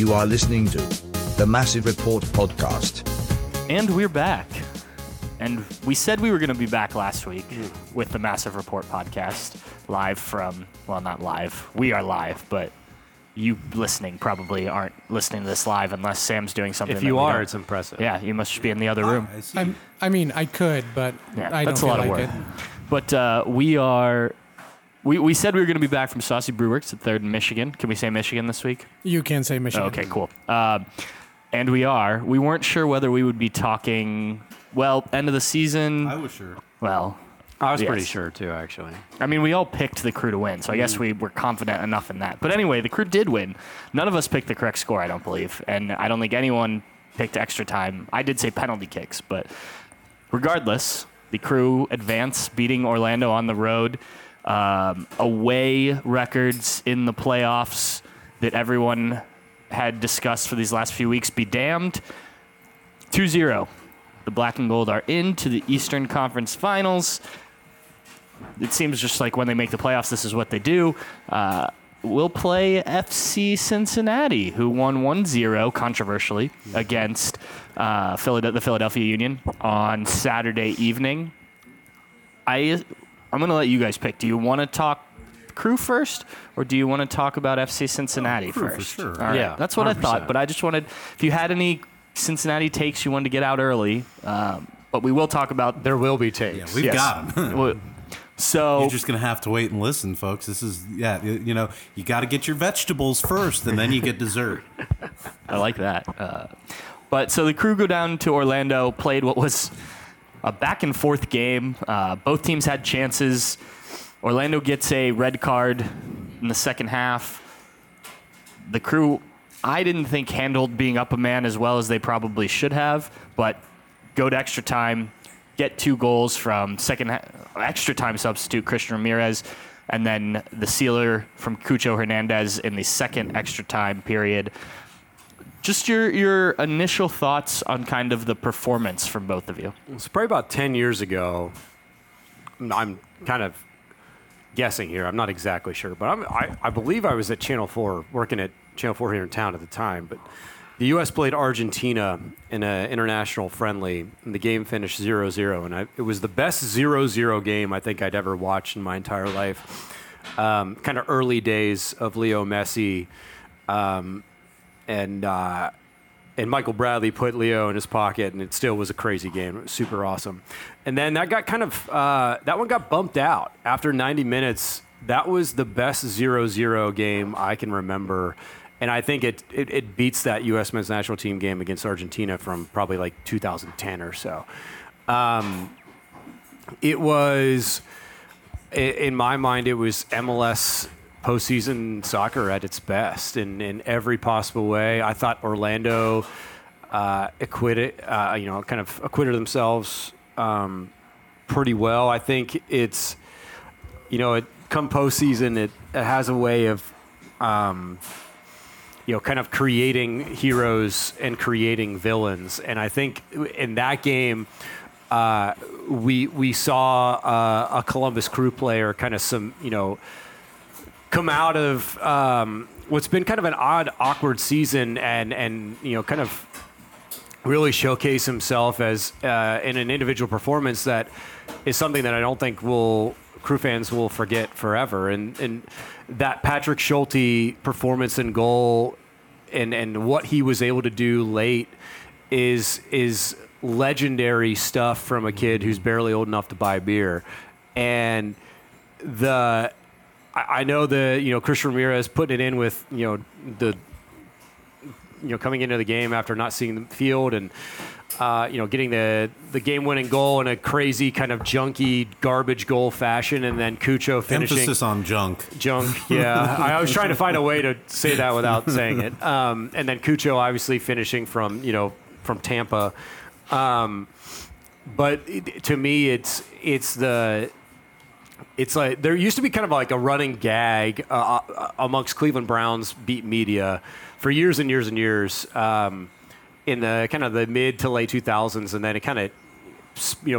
You are listening to the Massive Report podcast. And we're back. And we said we were going to be back last week with the Massive Report podcast, live from, well, not live. We are live, but you listening probably aren't listening to this live unless Sam's doing something. If you are, it's impressive. Yeah, you must be in the other room. I mean, I could, but yeah, I don't feel like it. That's a lot of work. But we said we were going to be back from Saucy Brewworks at 3rd and Michigan. Can we say Michigan this week? You can say Michigan. Oh, okay, cool. And we are. We weren't sure whether we would be talking, well, end of the season. I was sure. Well, I was pretty sure, too, actually. I mean, we all picked the Crew to win, so I guess we were confident enough in that. But anyway, the Crew did win. None of us picked the correct score, I don't believe. And I don't think anyone picked extra time. I did say penalty kicks, but regardless, the Crew advance, beating Orlando on the road. Away records in the playoffs that everyone had discussed for these last few weeks be damned. 2-0. The Black and Gold are into the Eastern Conference Finals. It seems just like when they make the playoffs, this is what they do. We'll play FC Cincinnati, who won 1-0, controversially, against the Philadelphia Union on Saturday evening. I'm going to let you guys pick. Do you want to talk Crew first, or do you want to talk about FC Cincinnati first? For sure. All right. Yeah, that's what 100%. I thought, but I just wanted, if you had any Cincinnati takes you wanted to get out early, but we will talk about... There will be takes. Yeah, we've got them. So you're just going to have to wait and listen, folks. This is, you got to get your vegetables first, and then you get dessert. I like that. But so the Crew go down to Orlando, played what was a back-and-forth game. Both teams had chances. Orlando gets a red card in the second half. The Crew, I didn't think, handled being up a man as well as they probably should have, but go to extra time, get 2 goals from extra time substitute Christian Ramirez, and then the sealer from Cucho Hernandez in the second extra time period. Just your initial thoughts on kind of the performance from both of you. It's probably about 10 years ago. I'm kind of guessing here. I'm not exactly sure, but I believe I was at Channel 4, working at Channel 4 here in town at the time. But the U.S. played Argentina in an international friendly, and the game finished 0-0. And it was the best 0-0 game I think I'd ever watched in my entire life. Kind of early days of Leo Messi. And Michael Bradley put Leo in his pocket, and it still was a crazy game. It was super awesome. And then that got kind of that one got bumped out after 90 minutes. That was the best 0-0 game I can remember, and I think it beats that U.S. men's national team game against Argentina from probably like 2010 or so. It was, in my mind, it was MLS postseason soccer at its best in every possible way. I thought Orlando acquitted themselves pretty well. I think it's, come postseason, it has a way of, kind of creating heroes and creating villains. And I think in that game, we saw a Columbus Crew player kind of come out of what's been kind of an odd, awkward season and kind of really showcase himself as in an individual performance that is something that I don't think Crew fans will forget forever. And that Patrick Schulte performance and goal and what he was able to do late is legendary stuff from a kid who's barely old enough to buy beer. And I know Christian Ramirez putting it in with, coming into the game after not seeing the field and, getting the game-winning goal in a crazy kind of junky garbage goal fashion, and then Cucho finishing. Emphasis on junk. Junk, yeah. I was trying to find a way to say that without saying it. And then Cucho obviously finishing from Tampa. But to me, it's like there used to be kind of like a running gag amongst Cleveland Browns beat media for years and years and years in the kind of the mid to late 2000s, and then it kind of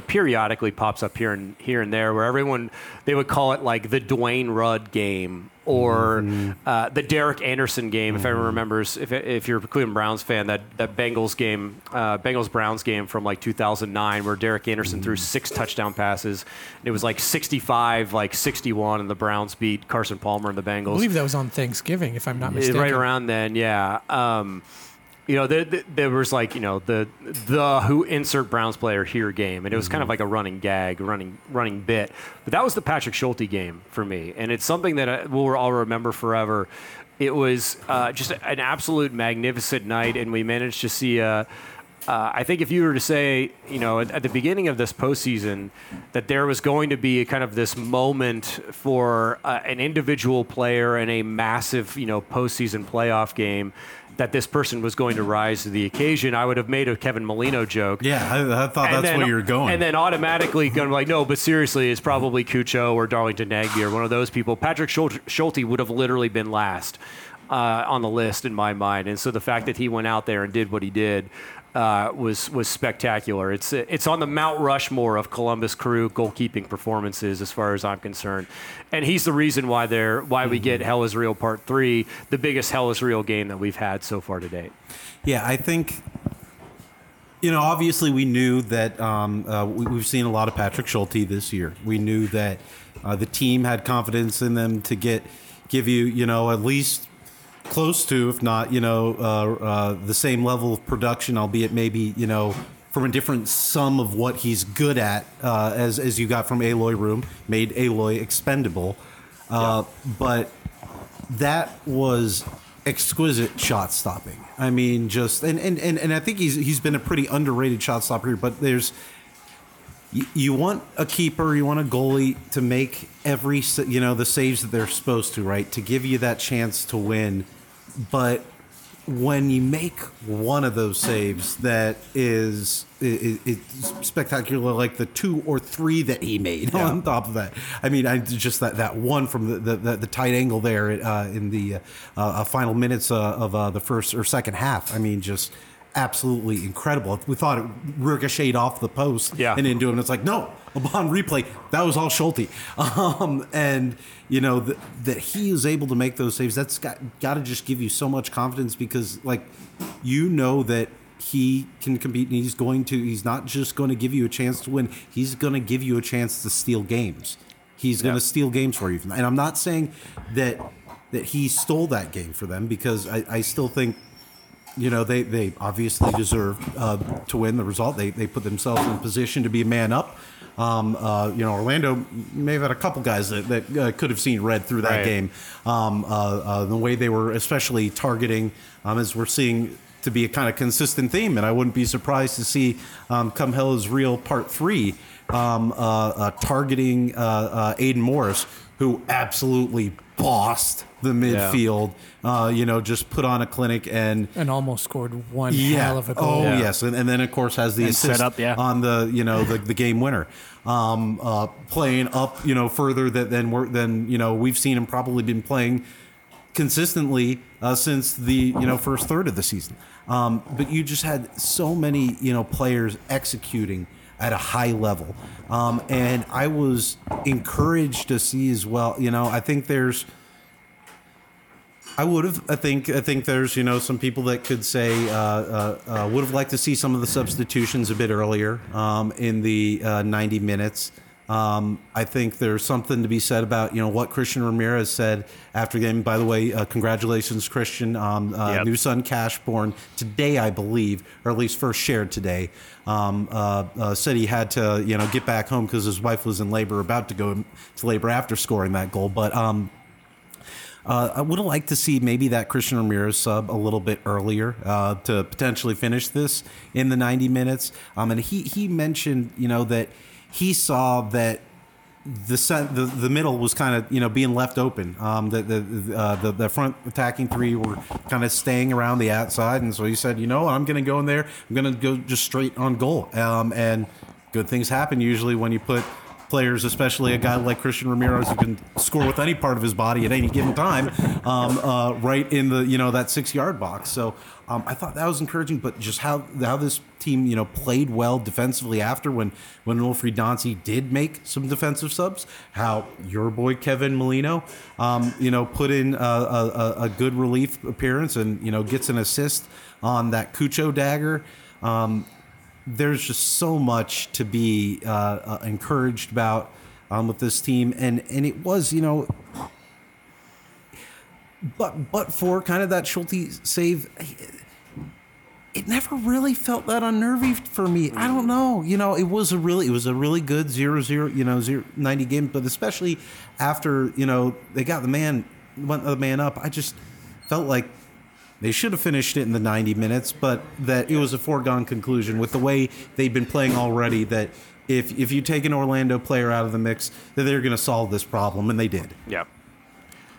periodically pops up here and there, where everyone, they would call it like the Dwayne Rudd game or the Derek Anderson game, if everyone remembers, if you're a Cleveland Browns fan, that Bengals game, Bengals-Browns game from like 2009 where Derek Anderson threw 6 touchdown passes. And it was like 65, like 61, and the Browns beat Carson Palmer and the Bengals. I believe that was on Thanksgiving, if I'm not mistaken. Right around then, yeah. You know, there was like, you know, the who insert Browns player here game. And it was kind of like a running gag, running bit. But that was the Patrick Schulte game for me. And it's something that we'll all remember forever. It was just an absolute magnificent night. And we managed to see, I think if you were to say, you know, at the beginning of this postseason that there was going to be kind of this moment for an individual player in a massive, you know, postseason playoff game, that this person was going to rise to the occasion, I would have made a Kevin Molino joke. Yeah, I thought and that's then, where you were going. And then automatically going like, no, but seriously, it's probably Cucho or Darlington Nagbe or one of those people. Patrick Schulte would have literally been last on the list in my mind. And so the fact that he went out there and did what he did was spectacular. It's on the Mount Rushmore of Columbus Crew goalkeeping performances, as far as I'm concerned. And he's the reason why we get Hell is Real Part 3, the biggest Hell is Real game that we've had so far to date. Yeah, I think, you know, obviously we knew that we've seen a lot of Patrick Schulte this year. We knew that the team had confidence in them to give you, you know, at least close to, if not, you know, the same level of production, albeit maybe, you know, from a different sum of what he's good at, as you got from Aloy Room, made Aloy expendable. Yeah. But that was exquisite shot stopping. I mean, just and I think he's been a pretty underrated shot stopper here, but there's you want a keeper, you want a goalie to make every, you know, the saves that they're supposed to, right? To give you that chance to win. But when you make one of those saves that it's spectacular, like the 2 or 3 that he made on top of that. I mean, I just that one from the tight angle there in the final minutes of the first or second half. I mean, just absolutely incredible. We thought it ricocheted off the post and into him. It's like, no, upon replay, that was all Schulte. And, you know, that he is able to make those saves, that's got to just give you so much confidence because, like, you know that he can compete and he's not just going to give you a chance to win. He's going to give you a chance to steal games. He's going to steal games for you. And I'm not saying that he stole that game for them because I still think, you know, they obviously deserve to win the result. They put themselves in position to be a man up. You know, Orlando may have had a couple guys that could have seen red through that game. The way they were especially targeting, as we're seeing to be a kind of consistent theme, and I wouldn't be surprised to see Come Hell is Real Part 3 targeting Aiden Morris, who absolutely bossed the midfield, you know, just put on a clinic and almost scored one hell of a goal. Oh, yes. And then, of course, has the assist set up, on the, you know, the game winner. Playing up, you know, further than you know, we've seen him probably been playing consistently since the, you know, first third of the season. But you just had so many, you know, players executing at a high level. And I was encouraged to see as well, you know, I think there's, you know, some people that could say would have liked to see some of the substitutions a bit earlier in the 90 minutes. I think there's something to be said about, you know, what Christian Ramirez said after the game. By the way, congratulations, Christian. New son Cash born today, I believe, or at least first shared today. Said he had to, you know, get back home because his wife was in labor, about to go to labor after scoring that goal. But I would have liked to see maybe that Christian Ramirez sub a little bit earlier to potentially finish this in the 90 minutes. And he mentioned, you know, that he saw that the middle was kind of, you know, being left open. The front attacking three were kind of staying around the outside. And so he said, you know, I'm going to go in there. I'm going to go just straight on goal. And good things happen usually when you put players, especially a guy like Christian Ramirez who can score with any part of his body at any given time, right in the, you know, that 6-yard box. So I thought that was encouraging, but just how this team, you know, played well defensively after when Wilfried Nancy did make some defensive subs, how your boy Kevin Molino, you know, put in a good relief appearance and, you know, gets an assist on that Cucho dagger. There's just so much to be encouraged about with this team. And it was, you know... But for kind of that Schulte save, it never really felt that unnervy for me. I don't know. You know, it was a really good 0-0, you know, 90 game. But especially after, you know, they got went the man up, I just felt like they should have finished it in the 90 minutes, but that it was a foregone conclusion with the way they've been playing already, that if you take an Orlando player out of the mix, that they're going to solve this problem, and they did. Yeah.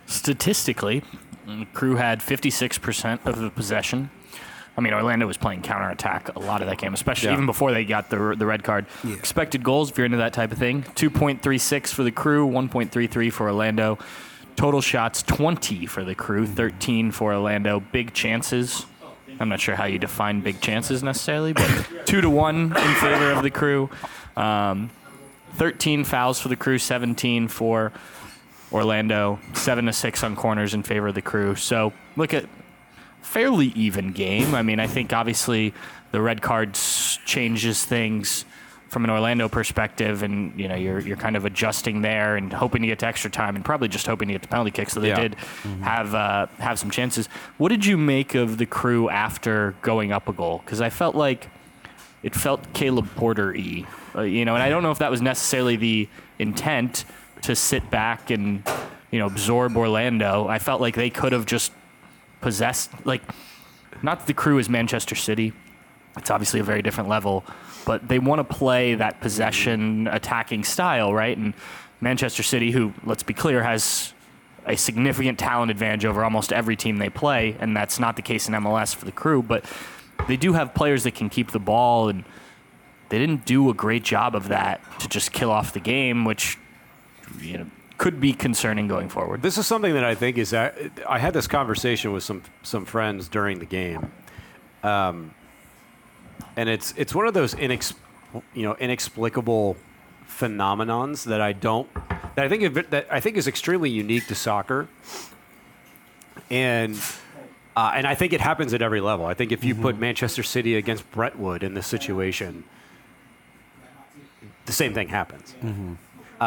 Statistically, the Crew had 56% of the possession. I mean, Orlando was playing counterattack a lot of that game, especially even before they got the red card. Yeah. Expected goals, if you're into that type of thing, 2.36 for the Crew, 1.33 for Orlando. Total shots, 20 for the Crew, 13 for Orlando. Big chances. I'm not sure how you define big chances necessarily, but 2-1 in favor of the Crew. 13 fouls for the Crew, 17 for Orlando, 7-6 on corners in favor of the Crew. So look at fairly even game. I mean, I think obviously the red card changes things from an Orlando perspective, and you know you're kind of adjusting there and hoping to get to extra time and probably just hoping to get to penalty kicks. So they did have some chances. What did you make of the Crew after going up a goal? Because I felt like it felt Caleb Porter-y, you know, and I don't know if that was necessarily the intent to sit back and, you know, absorb Orlando. I felt like they could have just possessed, like, not that the Crew is Manchester City. It's obviously a very different level, but they want to play that possession attacking style, right? And Manchester City, who, let's be clear, has a significant talent advantage over almost every team they play, and that's not the case in MLS for the Crew, but they do have players that can keep the ball, and they didn't do a great job of that to just kill off the game, which, you know, could be concerning going forward. This is something that I think is... I had this conversation with some friends during the game, and it's one of those inexplicable phenomenons that I think is extremely unique to soccer, and I think it happens at every level. I think if you put Manchester City against Brentwood in this situation, the same thing happens. Mm-hmm.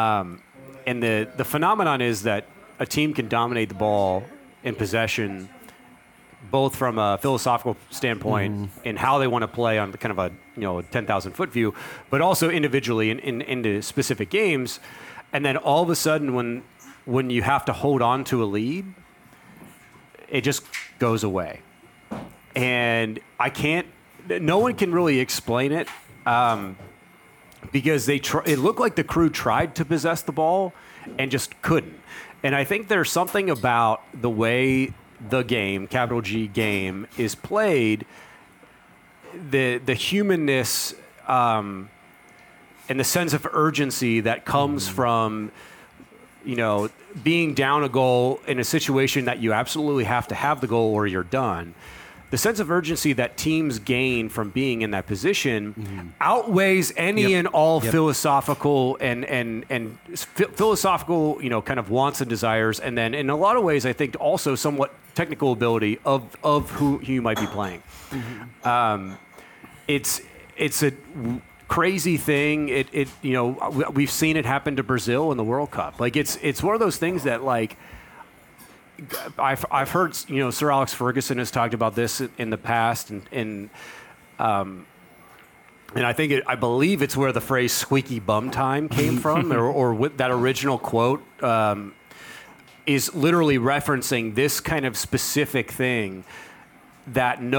And the phenomenon is that a team can dominate the ball in possession, both from a philosophical standpoint and how they want to play on kind of a, you know, 10,000-foot view, but also individually into specific games. And then all of a sudden, when you have to hold on to a lead, it just goes away. And no one can really explain it. Because it looked like the Crew tried to possess the ball and just couldn't. And I think there's something about the way the game, capital G game, is played, the humanness and the sense of urgency that comes from, you know, being down a goal in a situation that you absolutely have to have the goal or you're done. The sense of urgency that teams gain from being in that position outweighs any and all philosophical and philosophical, you know, kind of wants and desires. And then in a lot of ways, I think also somewhat technical ability of who you might be playing. Mm-hmm. It's a crazy thing. It you know, we've seen it happen to Brazil in the World Cup. Like it's one of those things that, like, I've heard, you know, Sir Alex Ferguson has talked about this in the past, and I believe it's where the phrase "squeaky bum time" came from, or with that original quote is literally referencing this kind of specific thing that in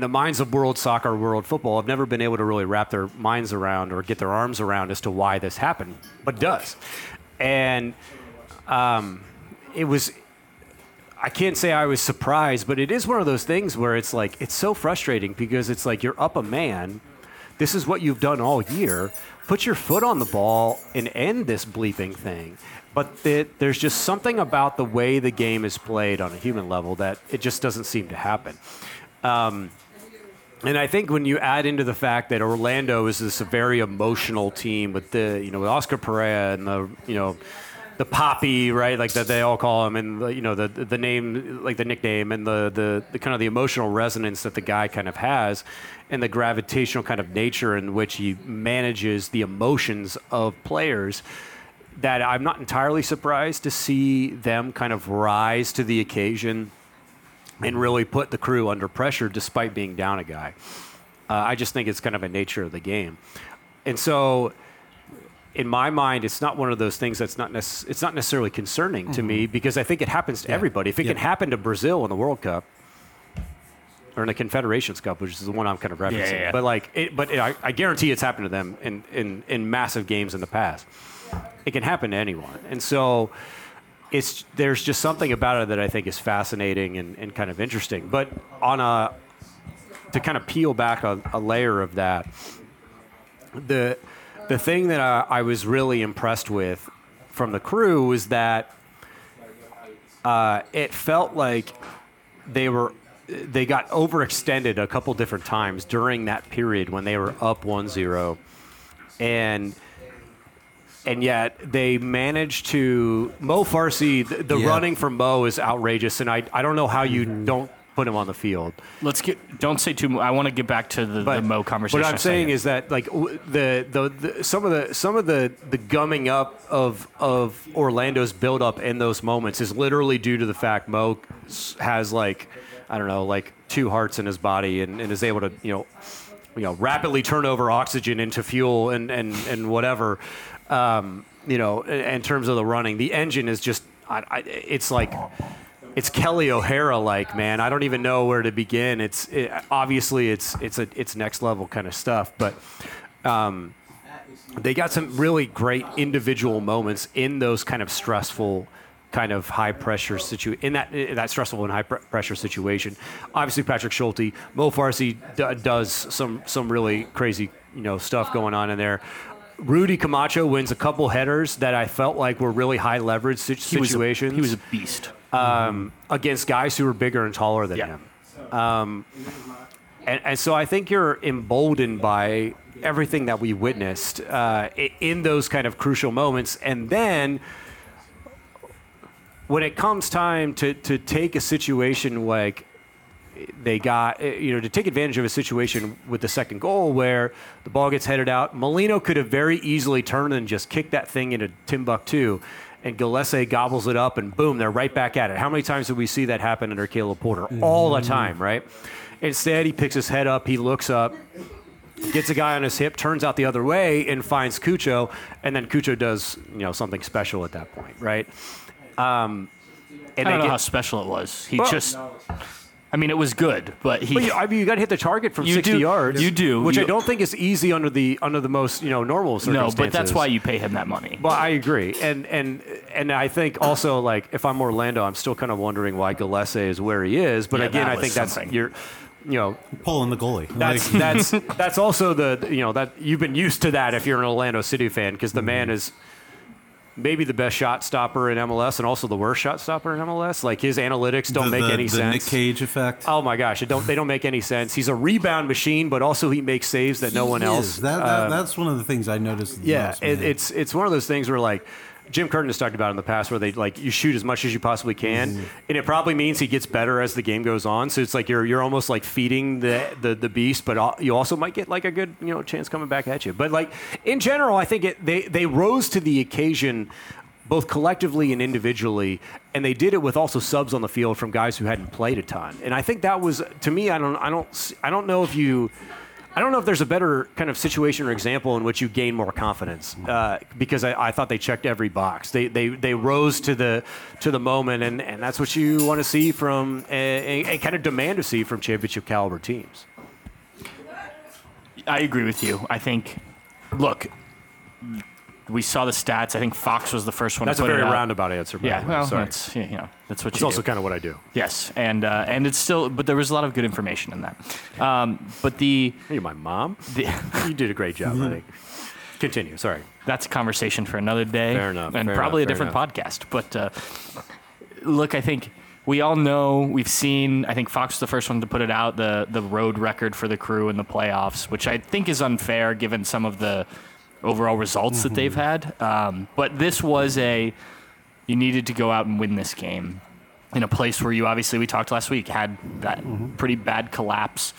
the minds of world soccer, world football, have never been able to really wrap their minds around or get their arms around as to why this happened, but does, and. I can't say I was surprised, but it is one of those things where it's like, it's so frustrating because it's like you're up a man. This is what you've done all year. Put your foot on the ball and end this bleeping thing. But there's just something about the way the game is played on a human level that it just doesn't seem to happen. And I think when you add into the fact that Orlando is this very emotional team with the, you know, with Oscar Pereira and the, you know, the Poppy, right? Like that they all call him, and you know, the name, like the nickname, and the kind of the emotional resonance that the guy kind of has, and the gravitational kind of nature in which he manages the emotions of players, that I'm not entirely surprised to see them kind of rise to the occasion and really put the Crew under pressure despite being down a guy. I just think it's kind of a nature of the game. And so in my mind, it's not one of those things that's not it's not necessarily concerning to me, because I think it happens to everybody. If it can happen to Brazil in the World Cup or in the Confederations Cup, which is the one I'm kind of referencing, but like, I guarantee it's happened to them in massive games in the past. It can happen to anyone, and so there's just something about it that I think is fascinating and kind of interesting. But to kind of peel back a layer of that, the thing that I was really impressed with from the Crew was that it felt like they got overextended a couple different times during that period when they were up 1-0, and yet they managed to... Mo Farsi, the running for Mo is outrageous, and I don't know how you don't put him on the field. Don't say too much. I want to get back to the Mo conversation. What I'm saying is that like some of the gumming up of Orlando's buildup in those moments is literally due to the fact Mo has like 2 hearts in his body and is able to rapidly turn over oxygen into fuel and whatever. In terms of the running, the engine is just, it's like, it's Kelly O'Hara-like, man. I don't even know where to begin. Obviously it's next level kind of stuff, but they got some really great individual moments in those kind of stressful, kind of high pressure in that stressful and high pressure situation. Obviously, Patrick Schulte, Mo Farsi does some really crazy stuff going on in there. Rudy Camacho wins a couple headers that I felt like were really high leverage situations. He was a beast against guys who were bigger and taller than him. And so I think you're emboldened by everything that we witnessed in those kind of crucial moments. And then when it comes time to take a situation like they got, to take advantage of a situation with the second goal where the ball gets headed out. Molino could have very easily turned and just kicked that thing into Timbuktu, and Gillespie gobbles it up, and boom, they're right back at it. How many times did we see that happen under Caleb Porter? All the time, right? Instead, he picks his head up, he looks up, gets a guy on his hip, turns out the other way, and finds Cucho, and then Cucho does something special at that point, right? I don't know how special it was. It was good, but he... Well, you got to hit the target from 60 yards. You do. Which I don't think is easy under the most normal circumstances. No, but that's why you pay him that money. Well, I agree. And I think also, if I'm Orlando, I'm still kind of wondering why Gillespie is where he is. But again, I think that's... pulling the goalie. That's also that you've been used to that if you're an Orlando City fan, because the man is... maybe the best shot stopper in MLS and also the worst shot stopper in MLS. Like, his analytics don't make any sense. The Nick Cage effect. Oh, my gosh. They don't make any sense. He's a rebound machine, but also he makes saves that no one else. That's one of the things I noticed. It's one of those things where, Jim Curtin has talked about in the past where they you shoot as much as you possibly can, and it probably means he gets better as the game goes on. So it's like you're almost feeding the beast, but you also might get a good chance coming back at you. But in general, I think they rose to the occasion, both collectively and individually, and they did it with also subs on the field from guys who hadn't played a ton. And I think that was, to me, I don't know if you. I don't know if there's a better kind of situation or example in which you gain more confidence, because I thought they checked every box. They rose to the moment, and that's what you want to see from a kind of demand to see from championship caliber teams. I agree with you. I think, look, we saw the stats. I think Fox was the first one to put it out. That's a very roundabout answer. Yeah, well, that's, you know, that's what you do. It's also kind of what I do. Yes, and it's still, but there was a lot of good information in that. But the... Hey, my mom? You did a great job, I think. Continue, sorry. That's a conversation for another day. Fair enough. And probably a different podcast. But look, I think... We all know, we've seen, I think Fox was the first one to put it out, the road record for the Crew in the playoffs, which I think is unfair given some of the overall results that they've had. But this was you needed to go out and win this game in a place where you obviously, we talked last week, had that pretty bad collapse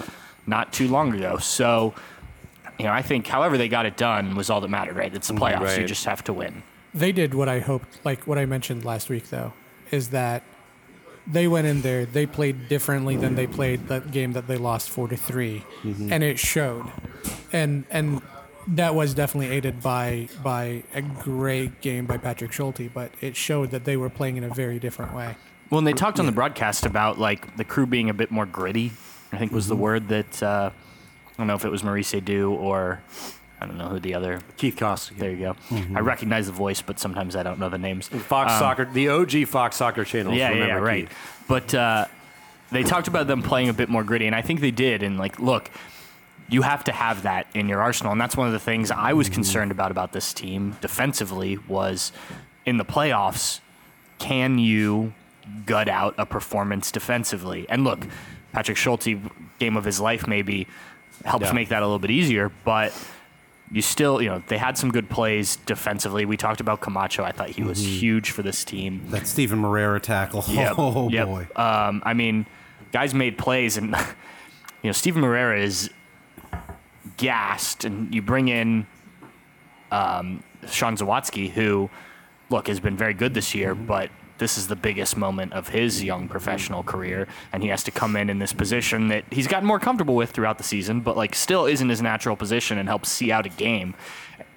not too long ago. So, you know, I think however they got it done was all that mattered, right? It's the playoffs. Right. You just have to win. They did what I hoped, like what I mentioned last week, though, is that they went in there, they played differently than they played that game that they lost 4-3, and it showed. And that was definitely aided by a great game by Patrick Schulte, but it showed that they were playing in a very different way. Well, and they talked on the broadcast about like the Crew being a bit more gritty, I think was the word that, I don't know if it was Maurice Edu or... I don't know who the other... Keith Costa. There you go. I recognize the voice, but sometimes I don't know the names. Fox Soccer, the OG Fox Soccer channel. Yeah, right. Keith. But they talked about them playing a bit more gritty, and I think they did. And, like, look, you have to have that in your arsenal, and that's one of the things I was concerned about this team defensively was in the playoffs, can you gut out a performance defensively? And, look, Patrick Schulte, game of his life maybe, helped make that a little bit easier, but... You still, you know, they had some good plays defensively. We talked about Camacho. I thought he was huge for this team. That Steven Moreira tackle. Yep. Oh, yep. Boy. I mean, guys made plays, and, you know, Steven Moreira is gassed, and you bring in Sean Zawadzki, who, look, has been very good this year, but this is the biggest moment of his young professional career, and he has to come in this position that he's gotten more comfortable with throughout the season, but like still isn't his natural position and helps see out a game,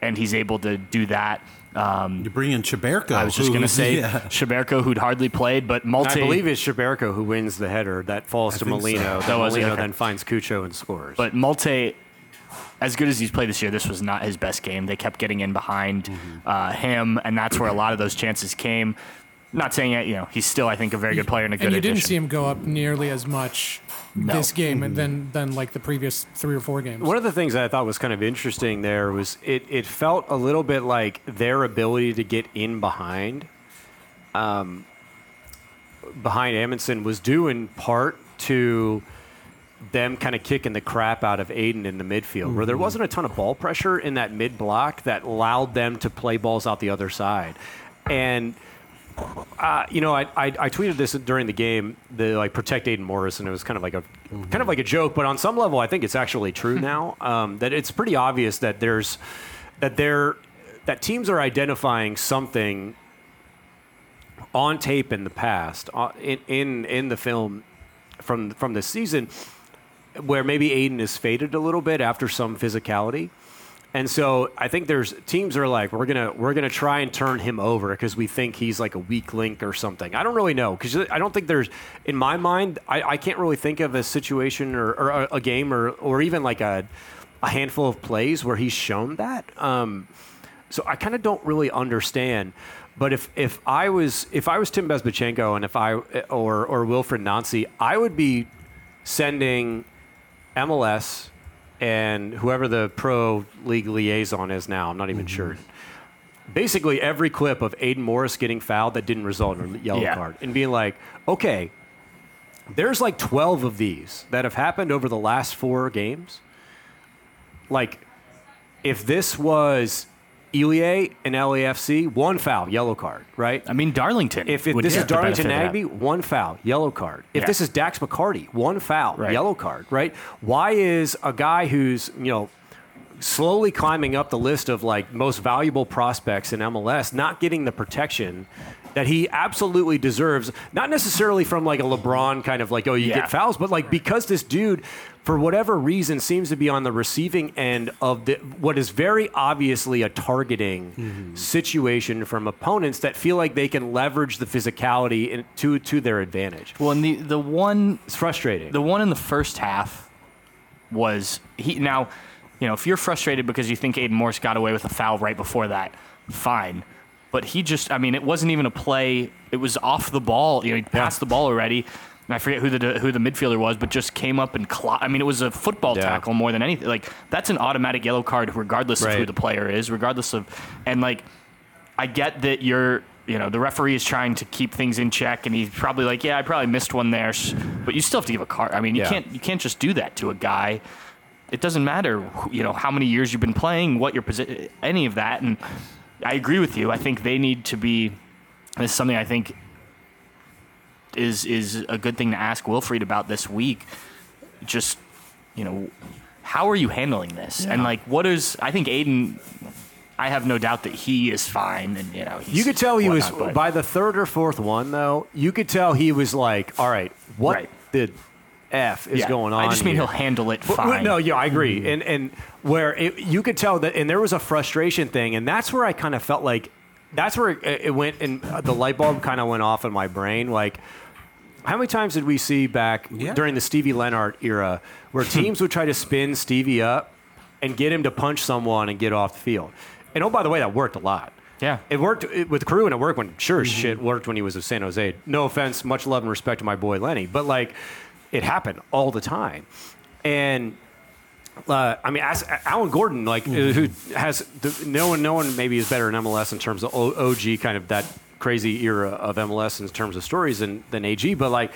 and he's able to do that. You bring in Chaberko. I was just going to say Chaberko, who'd hardly played, but I believe it's Chaberko who wins the header that falls to Molino. So. Molino then finds Cucho and scores. But Malte, as good as he's played this year, this was not his best game. They kept getting in behind him, and that's where a lot of those chances came. Not saying that, you know, he's still, I think, a very good player and a good addition. And you didn't see him go up nearly as much this game than like the previous 3 or 4 games. One of the things that I thought was kind of interesting there was it felt a little bit like their ability to get in behind Amundsen was due in part to them kind of kicking the crap out of Aiden in the midfield, where there wasn't a ton of ball pressure in that mid-block that allowed them to play balls out the other side. And... you know, I tweeted this during the game, the like protect Aiden Morris, and it was kind of like a joke, but on some level, I think it's actually true now. That it's pretty obvious that that teams are identifying something on tape in the past, in the film from this season, where maybe Aiden is faded a little bit after some physicality. And so I think teams are like, we're gonna try and turn him over because we think he's like a weak link or something. I don't really know, because I don't think there's, in my mind, I can't really think of a situation or a game or even like a handful of plays where he's shown that. So I kind of don't really understand. But if I was Tim Bezbachenko and or Wilfried Nancy, I would be sending MLS and whoever the pro league liaison is now, I'm not even sure. Basically, every clip of Aiden Morris getting fouled that didn't result in a yellow card, and being like, okay, there's like 12 of these that have happened over the last 4 games. Like, if this was Elie and LAFC, 1 foul, yellow card, right? I mean, Darlington. If this is Darlington Nagbe, 1 foul, yellow card. If this is Dax McCarty, 1 foul, yellow card, right? Why is a guy who's, you know, slowly climbing up the list of like most valuable prospects in MLS not getting the protection that he absolutely deserves, not necessarily from like a LeBron kind of like, oh, you get fouls, but like because this dude, for whatever reason, seems to be on the receiving end of what is very obviously a targeting situation from opponents that feel like they can leverage the physicality to their advantage. Well, and the one... It's frustrating. The one in the first half was... Now, you know, if you're frustrated because you think Aiden Morris got away with a foul right before that, fine. But he just, I mean, it wasn't even a play. It was off the ball. You know, he passed the ball already. And I forget who the midfielder was, but just came up and clocked. I mean, it was a football tackle more than anything. Like, that's an automatic yellow card regardless of who the player is, regardless of... And, like, I get that you're... You know, the referee is trying to keep things in check, and he's probably like, yeah, I probably missed one there. But you still have to give a card. I mean, you can't just do that to a guy. It doesn't matter, you know, how many years you've been playing, what your position, any of that. And I agree with you. I think they need to be... This is something I think is a good thing to ask Wilfried about this week. Just, you know, how are you handling this? Yeah. And, like, what is... I think Aiden... I have no doubt that he is fine, and you know he's, you could tell he whatnot, was by the third or fourth one though. You could tell he was like, "All right, what the f is going on?" I just mean he'll handle it fine. But, no, yeah, I agree. Mm-hmm. And where it, you could tell that, and there was a frustration thing, and that's where I kind of felt like that's where it went, and the light bulb kind of went off in my brain, like. How many times did we see back during the Stevie Lenard era where teams would try to spin Stevie up and get him to punch someone and get off the field? And, oh, by the way, that worked a lot. Yeah. It worked with Crew, and it worked when, sure as shit, worked when he was with San Jose. No offense, much love and respect to my boy Lenny. But, like, it happened all the time. And, I mean, ask Alan Gordon, like, who has no one maybe is better in MLS in terms of OG, kind of that crazy era of MLS in terms of stories than AG. But, like,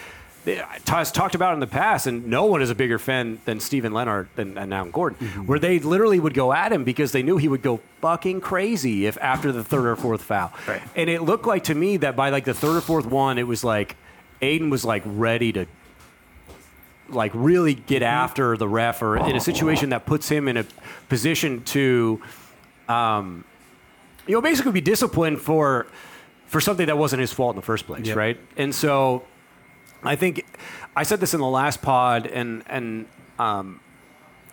Toss talked about in the past, and no one is a bigger fan than Steven Lenard and Alan Gordon, where they literally would go at him because they knew he would go fucking crazy if after the third or fourth foul. Right. And it looked like to me that by like the third or fourth one, it was like Aiden was like ready to like really get after the ref or in a situation that puts him in a position to, you know, basically be disciplined for something that wasn't his fault in the first place, right? And so. I think I said this in the last pod, and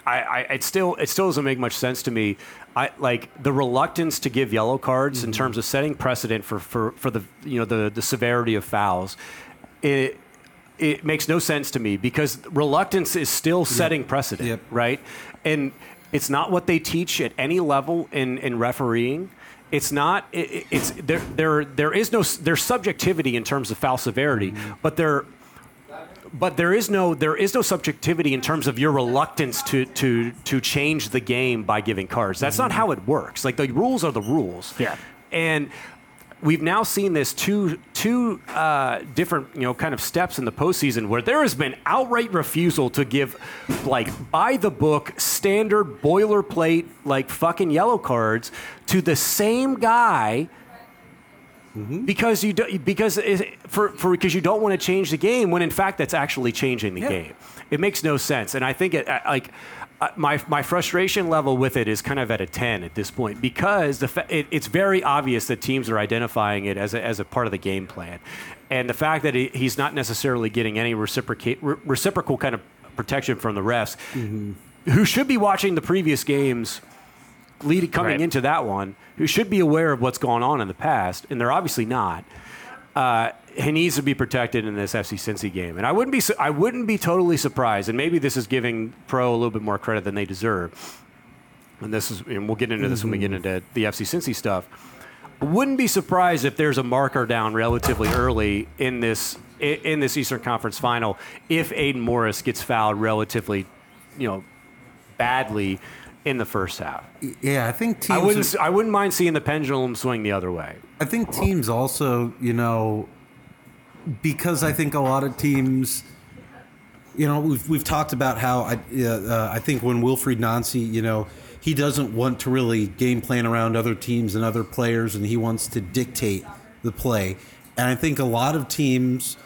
it still doesn't make much sense to me. I like the reluctance to give yellow cards in terms of setting precedent for the you know the severity of fouls. It makes no sense to me because reluctance is still setting precedent, right? And it's not what they teach at any level in refereeing. It's not. It's there is no. There's subjectivity in terms of foul severity, but there is no subjectivity in terms of your reluctance to change the game by giving cards. That's not how it works. Like the rules are the rules. Yeah. And we've now seen this two different you know kind of steps in the postseason where there has been outright refusal to give like by the book standard boilerplate like fucking yellow cards to the same guy because you don't want to change the game when in fact that's actually changing the game. It makes no sense, and I think it like. My frustration level with it is kind of at a 10 at this point because it's very obvious that teams are identifying it as a part of the game plan. And the fact that he's not necessarily getting any reciprocal kind of protection from the refs, who should be watching the previous games coming into that one, who should be aware of what's going on in the past, and they're obviously not. He needs to be protected in this FC Cincy game, and I wouldn't be totally surprised. And maybe this is giving Pro a little bit more credit than they deserve. And we'll get into this when we get into the FC Cincy stuff. I wouldn't be surprised if there's a marker down relatively early in this Eastern Conference Final if Aiden Morris gets fouled relatively, you know, badly in the first half. Yeah, I think teams. I wouldn't mind seeing the pendulum swing the other way. I think teams also, you know. Because I think a lot of teams, you know, we've talked about how I think when Wilfried Nancy, you know, he doesn't want to really game plan around other teams and other players, and he wants to dictate the play. And I think a lot of teams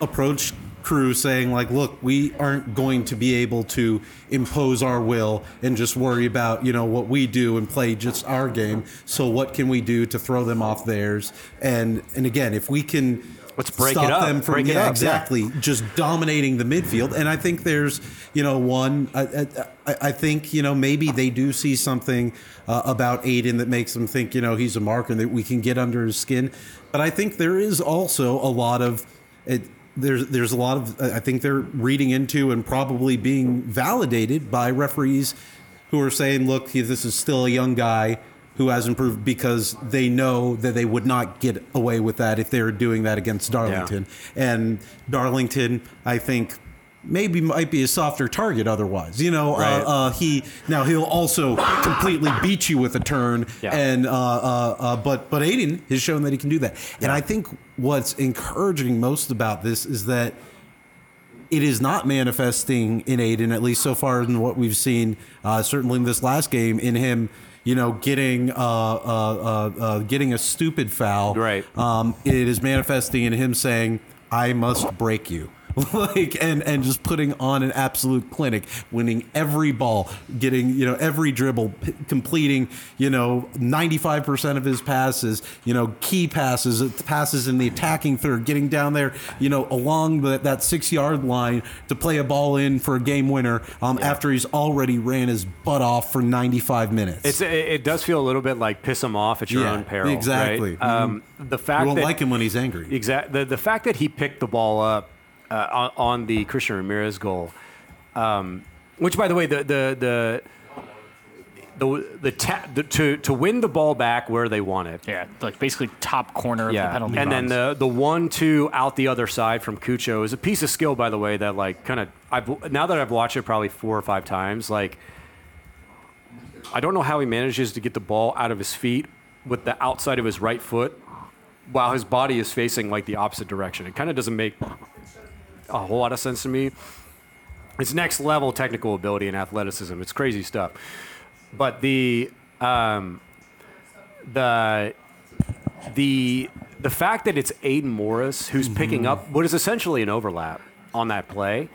approach Crew saying, like, look, we aren't going to be able to impose our will and just worry about, you know, what we do and play just our game. So what can we do to throw them off theirs? And again, if we can... Let's break it up. Stop them from, yeah, exactly, just dominating the midfield. And I think there's, you know, I think, you know, maybe they do see something about Aiden that makes them think, you know, he's a marker and that we can get under his skin. But I think there is also a lot of, there's a lot of, I think they're reading into and probably being validated by referees who are saying, look, this is still a young guy who has improved, because they know that they would not get away with that if they were doing that against Darlington. Yeah. And Darlington, I think, maybe might be a softer target otherwise. You know, right. He'll also completely beat you with a turn. Yeah. And but Aiden has shown that he can do that. Yeah. And I think what's encouraging most about this is that it is not manifesting in Aiden, at least so far in what we've seen, certainly in this last game, in him, you know, getting a stupid foul. Right. It is manifesting in him saying, I must break you. and just putting on an absolute clinic, winning every ball, getting, you know, every dribble, completing, you know, 95% of his passes, you know, key passes in the attacking third, getting down there, you know, along that 6-yard line to play a ball in for a game winner after he's already ran his butt off for 95 minutes. It does feel a little bit like piss him off at your own peril. Exactly. Right? The fact you won't like him when he's angry. Exactly. The fact that he picked the ball up on the Christian Ramirez goal, which, by the way, to win the ball back where they want it, like basically top corner of the penalty box, and then the 1-2 out the other side from Cucho is a piece of skill, by the way, that like kind of now that I've watched it probably 4 or 5 times, like I don't know how he manages to get the ball out of his feet with the outside of his right foot while his body is facing like the opposite direction. It kind of doesn't make a whole lot of sense to me. It's next level technical ability and athleticism. It's crazy stuff. But the fact that it's Aiden Morris who's picking up what is essentially an overlap on that play,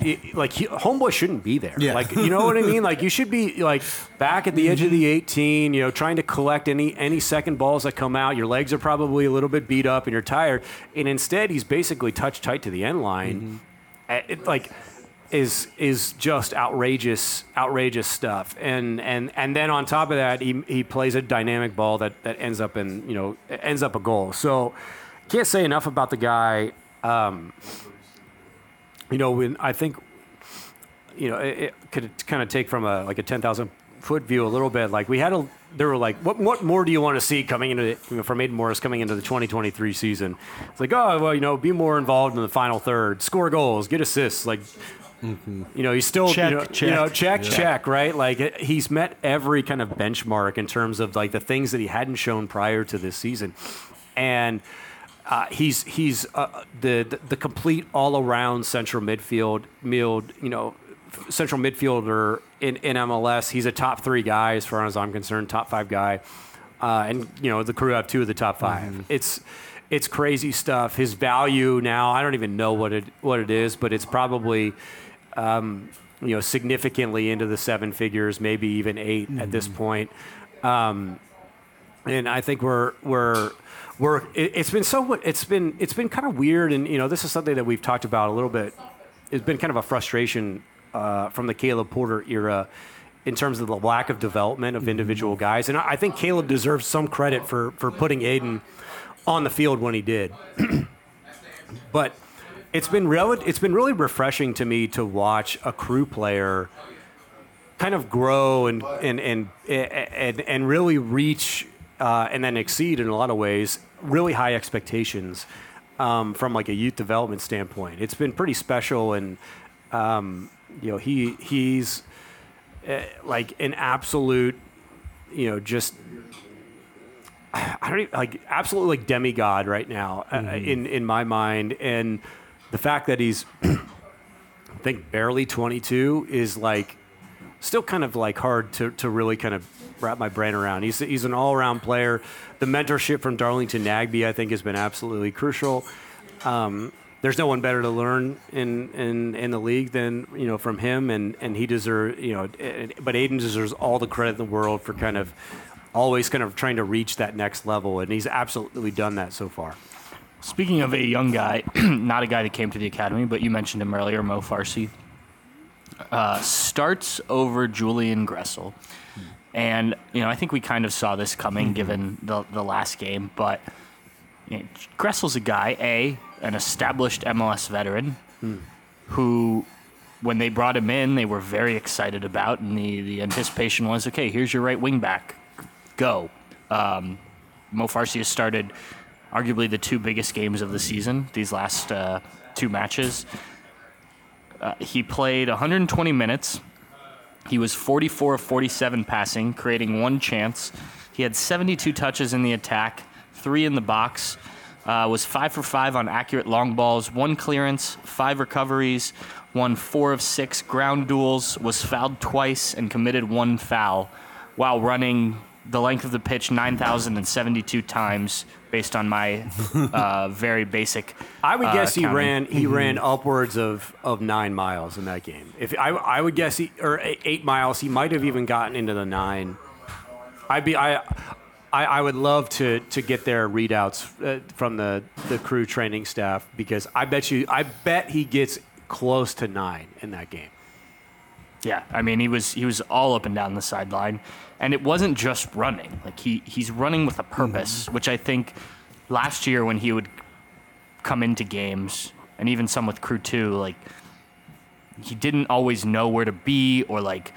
homeboy shouldn't be there. Yeah. Like, you know what I mean? Like, you should be like back at the edge of the 18, you know, trying to collect any second balls that come out. Your legs are probably a little bit beat up and you're tired. And instead, he's basically touch tight to the end line. Mm-hmm. It like is just outrageous stuff. And then on top of that, he plays a dynamic ball that ends up in, you know, ends up a goal. So can't say enough about the guy. You know, when I think, you know, it could kind of take from a 10,000-foot view a little bit. Like what more do you want to see coming into from Aiden Morris coming into the 2023 season? It's like, oh well, you know, be more involved in the final third, score goals, get assists. Like, you know, he's still check, right? Like he's met every kind of benchmark in terms of like the things that he hadn't shown prior to this season, and. He's the complete all-around central midfielder in MLS. He's a top 3 guy as far as I'm concerned, top 5 guy, and you know the Crew have 2 of the top 5. Mm-hmm. It's crazy stuff. His value now, I don't even know what it is, but it's probably you know, significantly into the 7 figures, maybe even 8 at this point. And I think it's been kind of weird, and you know this is something that we've talked about a little bit. It's been kind of a frustration from the Caleb Porter era in terms of the lack of development of individual guys, and I think Caleb deserves some credit for putting Aiden on the field when he did. But it's been really refreshing to me to watch a Crew player kind of grow and really reach. And then exceed in a lot of ways really high expectations from like a youth development standpoint. It's been pretty special, and you know he's like an absolute, you know, just I don't even, like absolute like demigod right now in my mind, and the fact that he's I think barely 22 is like still kind of like hard to really kind of wrap my brain around. He's an all-around player. The mentorship from Darlington Nagbe, I think, has been absolutely crucial. There's no one better to learn in the league than, you know, from him, and he deserves, you know, but Aiden deserves all the credit in the world for kind of always kind of trying to reach that next level, and he's absolutely done that so far. Speaking of a young guy, not a guy that came to the academy, but you mentioned him earlier, Mo Farsi, starts over Julian Gressel. And, you know, I think we kind of saw this coming given the last game. But you know, Gressel's a guy, an established MLS veteran who when they brought him in, they were very excited about, and the anticipation was, okay, here's your right wing back, go. Mo Farsi has started arguably the two biggest games of the season, these last two matches. He played 120 minutes. He was 44 of 47 passing, creating one chance. He had 72 touches in the attack, 3 in the box, was 5 for 5 on accurate long balls, 1 clearance, 5 recoveries, won 4 of 6 ground duels, was fouled twice, and committed 1 foul while running the length of the pitch 9,072 times based on my very basic I would guess he counting. ran upwards of 9 miles in that game. If I would guess he, or 8 miles, he might have even gotten into the 9. I would love to get their readouts from the crew training staff, because I bet he gets close to 9 in that game. Yeah, I mean, he was all up and down the sideline, and it wasn't just running. Like he's running with a purpose, which I think last year when he would come into games, and even some with Crew 2, like he didn't always know where to be, or like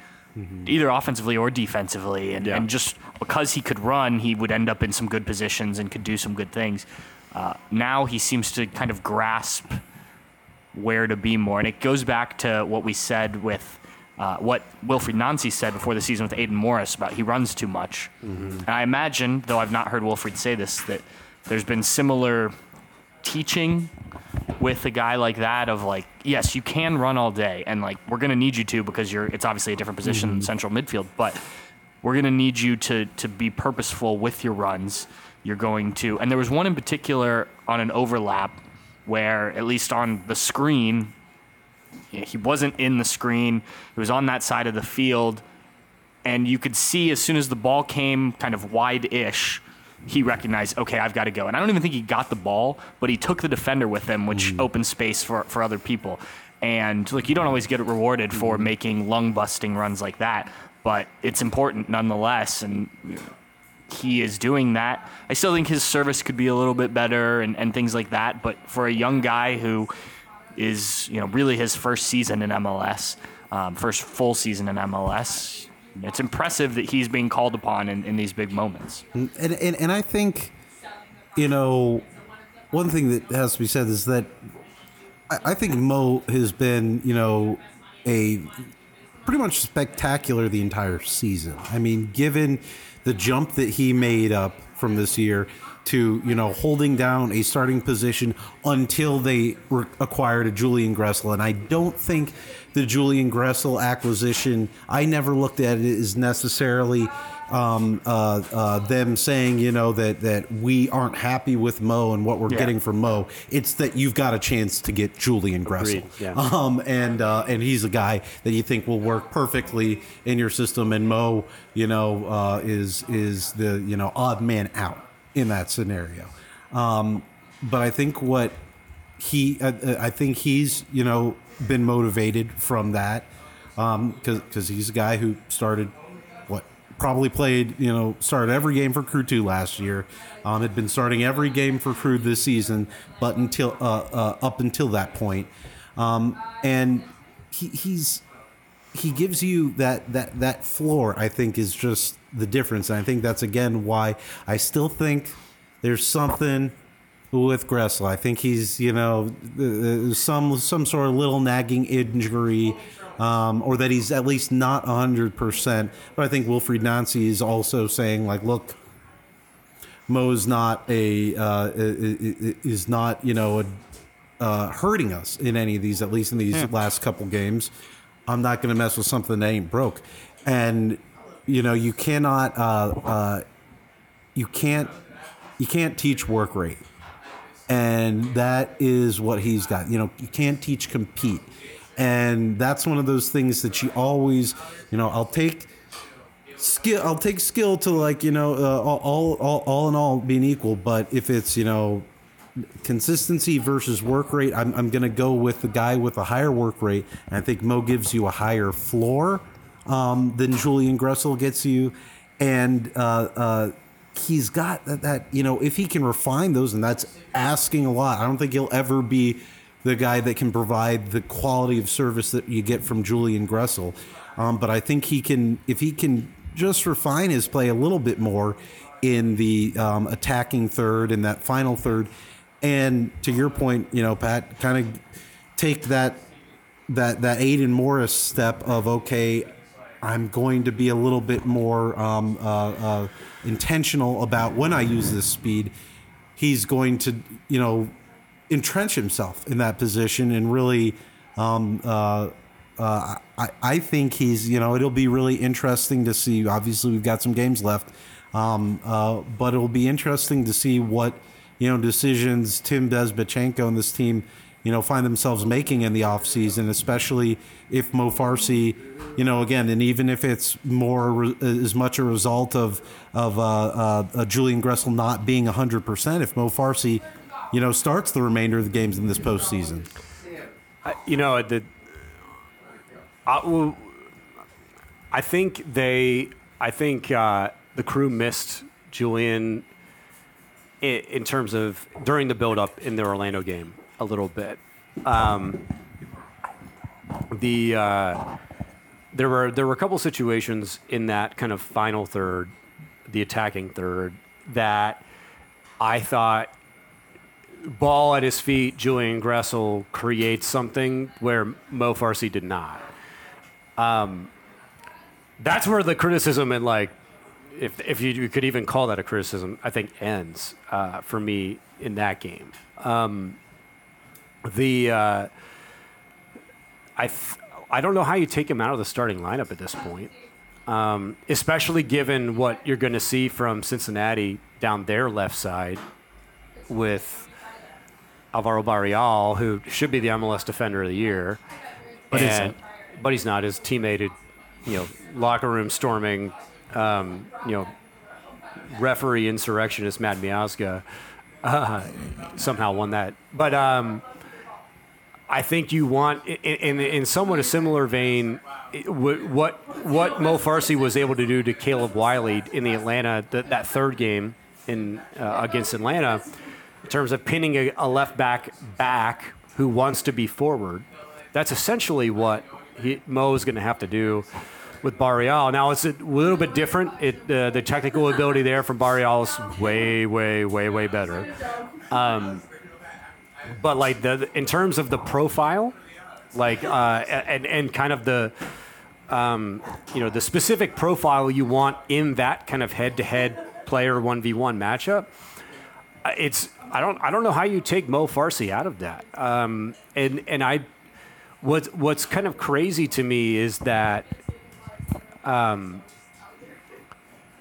either offensively or defensively, and just because he could run, he would end up in some good positions and could do some good things. Now he seems to kind of grasp where to be more, and it goes back to what we said with. What Wilfried Nancy said before the season with Aiden Morris about he runs too much. And I imagine, though I've not heard Wilfried say this, that there's been similar teaching with a guy like that of like, yes, you can run all day, and like we're going to need you to, because it's obviously a different position than central midfield, but we're going to need you to be purposeful with your runs. You're going to, and there was one in particular on an overlap where, at least on the screen, he wasn't in the screen. He was on that side of the field. And you could see as soon as the ball came kind of wide-ish, he recognized, okay, I've got to go. And I don't even think he got the ball, but he took the defender with him, which opened space for other people. And look, you don't always get rewarded for making lung-busting runs like that, but it's important nonetheless. And he is doing that. I still think his service could be a little bit better and things like that. But for a young guy who is, you know, really his first season in MLS, first full season in MLS, it's impressive that he's being called upon in these big moments. And I think, you know, one thing that has to be said is that I think Mo has been, you know, a pretty much spectacular the entire season. I mean, given the jump that he made up from this year to, you know, holding down a starting position until they acquired a Julian Gressel. And I don't think the Julian Gressel acquisition, I never looked at it as necessarily them saying, you know, that we aren't happy with Mo and what we're getting from Mo. It's that you've got a chance to get Julian Gressel. Yeah. And he's a guy that you think will work perfectly in your system. And Mo, you know, is the, you know, odd man out in that scenario. But I think he's, you know, been motivated from that, because he's a guy who started every game for Crew 2 last year, had been starting every game for Crew this season, but until up until that point, and he gives you that floor. I think is just the difference. And I think that's, again, why I still think there's something with Gressel. I think he's, you know, some sort of little nagging injury, or that he's at least not 100%. But I think Wilfried Nancy is also saying, like, look, Mo's not hurting us in any of these, at least in these last couple games. I'm not going to mess with something that ain't broke. And, you know, you cannot, you can't teach work rate, and that is what he's got. You know, you can't teach compete, and that's one of those things that you always, you know, I'll take skill to, like, you know, all in all being equal, but if it's, you know, consistency versus work rate, I'm going to go with the guy with a higher work rate, and I think Mo gives you a higher floor then Julian Gressel gets you, and he's got that, you know, if he can refine those, and that's asking a lot. I don't think he'll ever be the guy that can provide the quality of service that you get from Julian Gressel. But I think he can, if he can just refine his play a little bit more in the attacking third and that final third. And to your point, you know, Pat, kind of take that Aiden Morris step of, okay, I'm going to be a little bit more intentional about when I use this speed. He's going to, you know, entrench himself in that position and really I think he's, you know, it'll be really interesting to see. Obviously, we've got some games left, but it'll be interesting to see what, you know, decisions Tim Bezbatchenko and this team, you know, find themselves making in the offseason, especially if Mo Farsi, you know, again, and even if it's more as much a result of Julian Gressel not being 100%, if Mo Farsi, you know, starts the remainder of the games in this postseason. I think the Crew missed Julian in terms of during the build-up in the Orlando game a little bit. There were a couple situations in that kind of final third, the attacking third, that I thought ball at his feet, Julian Gressel creates something where Mo Farsi did not. That's where the criticism, and like, if you could even call that a criticism, I think ends for me in that game. I don't know how you take him out of the starting lineup at this point, especially given what you're going to see from Cincinnati down their left side with Álvaro Barreal, who should be the MLS Defender of the Year, but he's not. His teammate, you know, locker room storming, you know, referee insurrectionist Matt Miazga somehow won that. But I think you want, in somewhat a similar vein, what Mo Farsi was able to do to Caleb Wiley in the Atlanta, that third game in against Atlanta, in terms of pinning a left back who wants to be forward. That's essentially what Mo is going to have to do with Barreal. Now, it's a little bit different. The technical ability there from Barreal is way, way, way, way better. But like in terms of the profile, like and kind of the you know, the specific profile you want in that kind of head-to-head player 1v1 matchup, I don't know how you take Mo Farsi out of that. What's kind of crazy to me is that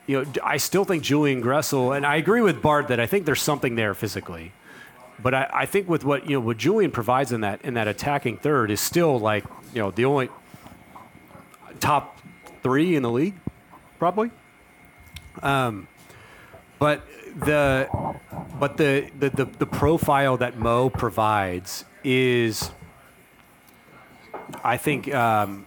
you know, I still think Julian Gressel, and I agree with Bart that I think there's something there physically, but I think with what, you know, what Julian provides in that attacking third is still, like, you know, the only top three in the league probably. But the profile that Mo provides is, I think, kind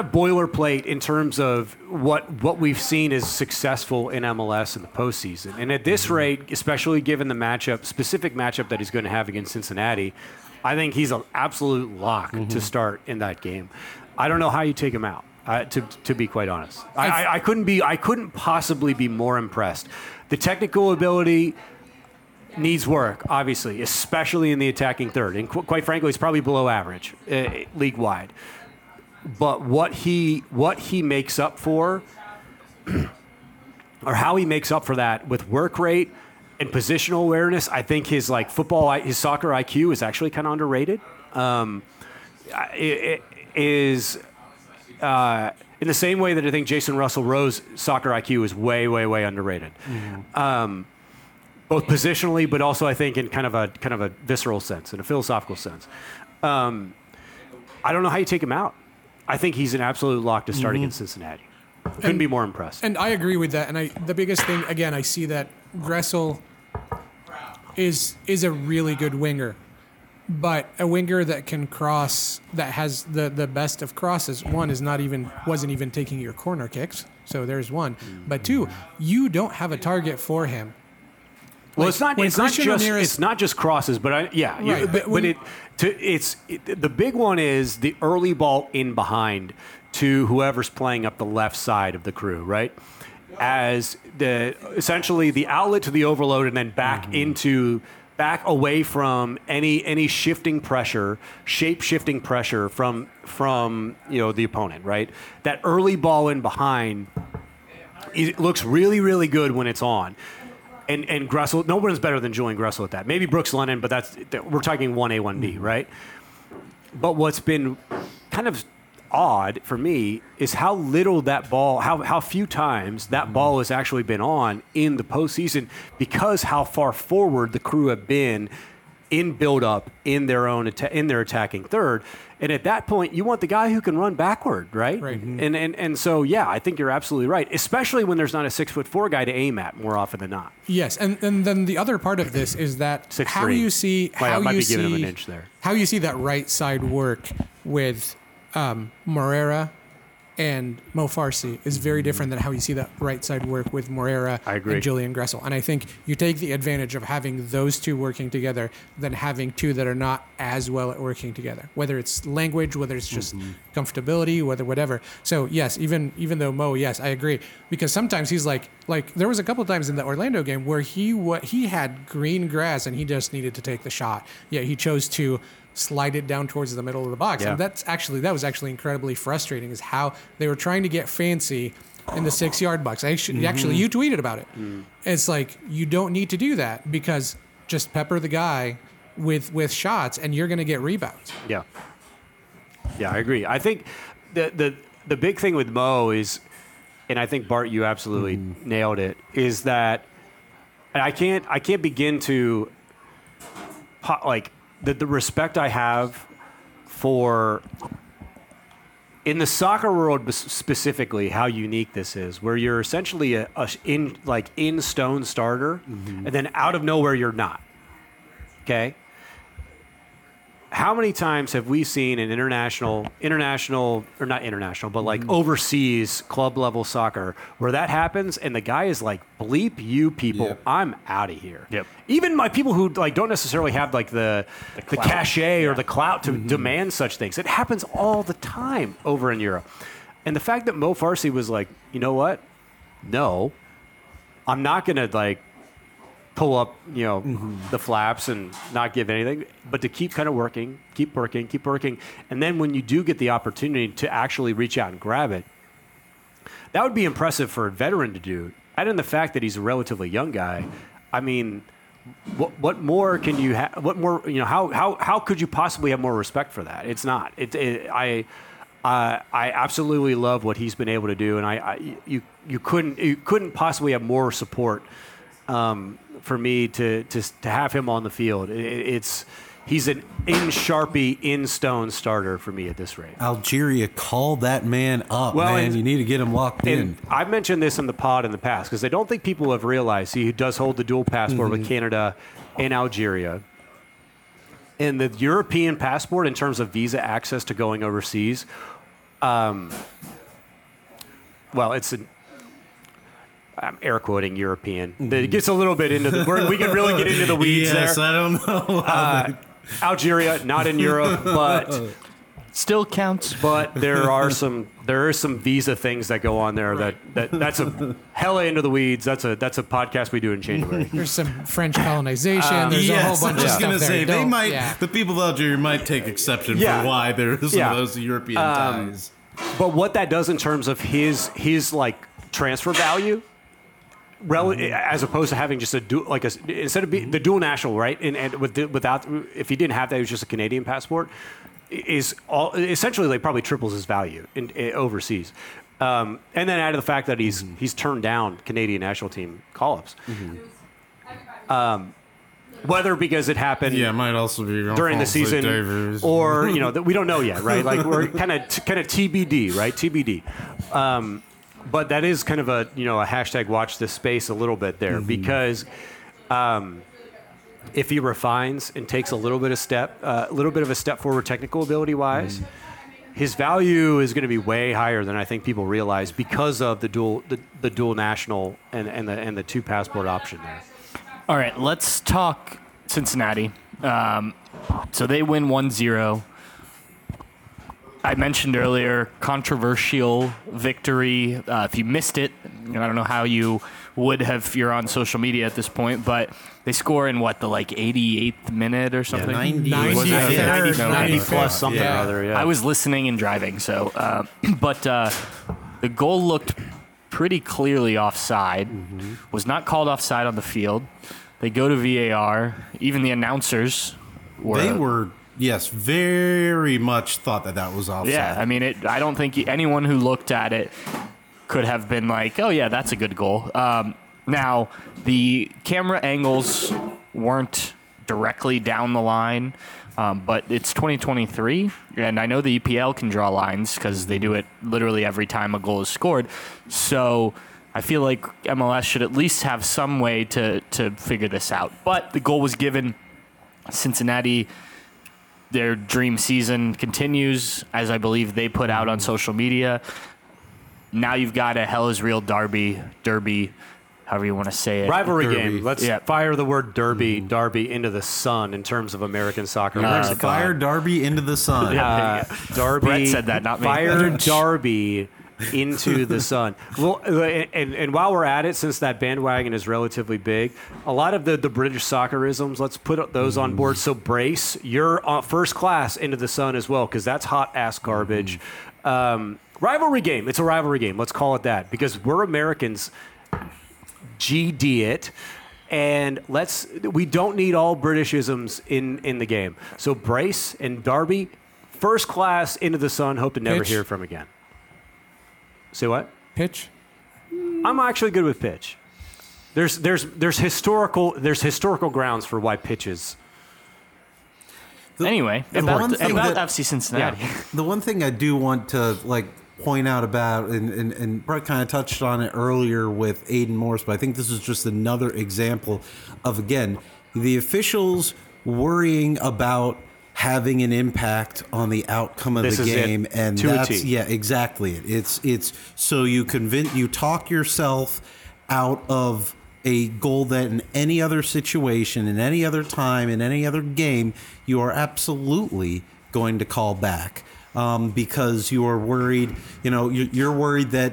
of boilerplate in terms of what we've seen is successful in MLS in the postseason. And at this rate, especially given the specific matchup that he's going to have against Cincinnati, I think he's an absolute lock to start in that game. I don't know how you take him out. To be quite honest, I couldn't possibly be more impressed. The technical ability needs work, obviously, especially in the attacking third. And quite frankly, he's probably below average league wide. But what he makes up for, or how he makes up for that with work rate and positional awareness, I think his his soccer IQ is actually kind of underrated. In the same way that I think Jason Russell Rowe's soccer IQ is way, way, way underrated, both positionally, but also I think in kind of a visceral sense, in a philosophical sense. I don't know how you take him out. I think he's an absolute lock to start against Cincinnati. Couldn't be more impressed. And I agree with that. And the biggest thing, again, I see that Gressel is a really good winger. But a winger that can cross, that has the best of crosses, one, wasn't even taking your corner kicks. So there's one. But two, you don't have a target for him. Well, it's not just crosses, but the big one is the early ball in behind to whoever's playing up the left side of the Crew, right? As essentially the outlet to the overload and then back away from any shifting pressure, shape-shifting pressure from the opponent, right? That early ball in behind, it looks really, really good when it's on. And Gressel, no one's better than Julian Gressel at that. Maybe Brooks Lennon, but we're talking 1A, 1B, right? But what's been kind of odd for me is how little that ball, how few times that ball has actually been on in the postseason because how far forward the Crew have been in build-up in their own in their attacking third. And at that point, you want the guy who can run backward, right? Right. Mm-hmm. And so, yeah, I think you're absolutely right, especially when there's not a 6'4" guy to aim at more often than not. Yes, and then the other part of this is that how you see that right side work with Moreira and Mo Farsi is very different than how you see that right side work with Moreira and Julian Gressel. And I think you take the advantage of having those two working together than having two that are not as well at working together, whether it's language, whether it's just comfortability, whatever. So yes, even though Mo, yes, I agree, because sometimes he's like there was a couple of times in the Orlando game where he had green grass and he just needed to take the shot. Yeah, he chose to slide it down towards the middle of the box. Yeah. And that was actually incredibly frustrating, is how they were trying to get fancy in the 6-yard box. Actually, you tweeted about it. Mm. It's like, you don't need to do that, because just pepper the guy with shots and you're going to get rebounds. Yeah. Yeah, I agree. I think the big thing with Mo is, and I think Bart, you absolutely nailed it, is that I can't begin to the respect I have for, in the soccer world specifically, how unique this is, where you're essentially in stone starter, and then out of nowhere you're not. Okay. How many times have we seen an overseas club level soccer where that happens and the guy is like, bleep you people, yep, I'm out of here. Yep. Even my people who don't necessarily have the cachet or the clout to demand such things. It happens all the time over in Europe. And the fact that Mo Farsi was like, you know what? No, I'm not going to pull up, the flaps and not give anything, but to keep kind of working. And then when you do get the opportunity to actually reach out and grab it, that would be impressive for a veteran to do. And in the fact that he's a relatively young guy, I mean, what more can you have? What more, how could you possibly have more respect for that? It's not. I absolutely love what he's been able to do. And you couldn't possibly have more support for me to have him on the field. He's an in Sharpie, in stone starter for me at this rate. Algeria called that man up, man. You need to get him locked in. I've mentioned this in the pod in the past because I don't think people have realized he does hold the dual passport with Canada and Algeria. And the European passport, in terms of visa access to going overseas, it's an, I'm air quoting European. It gets a little bit into we can really get into the weeds there. Yes, I don't know. Algeria, not in Europe, but still counts. But there are some visa things that go on there. Right. That's a hella into the weeds. That's a podcast we do in January. There's some French colonization. There's a whole bunch of stuff there. I was just going to say the people of Algeria might take exception for why there are some of those European ties. But what that does in terms of his transfer value, as opposed to having just instead of the dual national, right? If he didn't have that, it was just a Canadian passport. Probably triples his value in overseas. And then add to the fact that he's turned down Canadian national team call-ups, whether because it happened might also be during the season or that we don't know yet, right? Like we're kind of TBD, right? TBD. But that is kind of a hashtag watch this space a little bit there because if he refines and takes a little bit of a step forward technical ability wise, his value is going to be way higher than I think people realize because of the dual national and the two passport option there. All right, let's talk Cincinnati. So they win 1-0. I mentioned earlier, controversial victory. If you missed it, I don't know how you would have if you're on social media at this point, but they score in, what, the, like, 88th minute or something? Yeah, 90-plus something or other, yeah. I was listening and driving, so. But the goal looked pretty clearly offside, was not called offside on the field. They go to VAR. Even the announcers were... They were... Yes, very much thought that was offside. Yeah, I mean, I don't think anyone who looked at it could have been like, oh, yeah, that's a good goal. Now, the camera angles weren't directly down the line, but it's 2023, and I know the EPL can draw lines because they do it literally every time a goal is scored. So I feel like MLS should at least have some way to figure this out. But the goal was given. Cincinnati... Their dream season continues, as I believe they put out on social media. Now you've got a Hell is Real derby, however you want to say it. Rivalry game. Let's fire the word derby into the sun in terms of American soccer. Fire derby into the sun. Derby. Brett said that, not me. Fire derby into the sun. Well, and while we're at it, since that bandwagon is relatively big, a lot of the British soccerisms, let's put those on board. So brace your first class into the sun as well, because that's hot ass garbage. Rivalry game. It's a rivalry game. Let's call it that, because we're Americans. GD it. And we don't need all Britishisms in the game. So brace and derby, first class into the sun. Hope to never hear from again. Say what? Pitch? I'm actually good with pitch. There's historical grounds for why pitches. Anyway, about FC Cincinnati. Yeah. The one thing I do want to point out about, and Brett kind of touched on it earlier with Aiden Morris, but I think this is just another example of, again, the officials worrying about having an impact on the outcome of the game, and that's exactly it. It's so you talk yourself out of a goal that in any other situation, in any other time, in any other game, you are absolutely going to call back. Because you are worried, you're worried that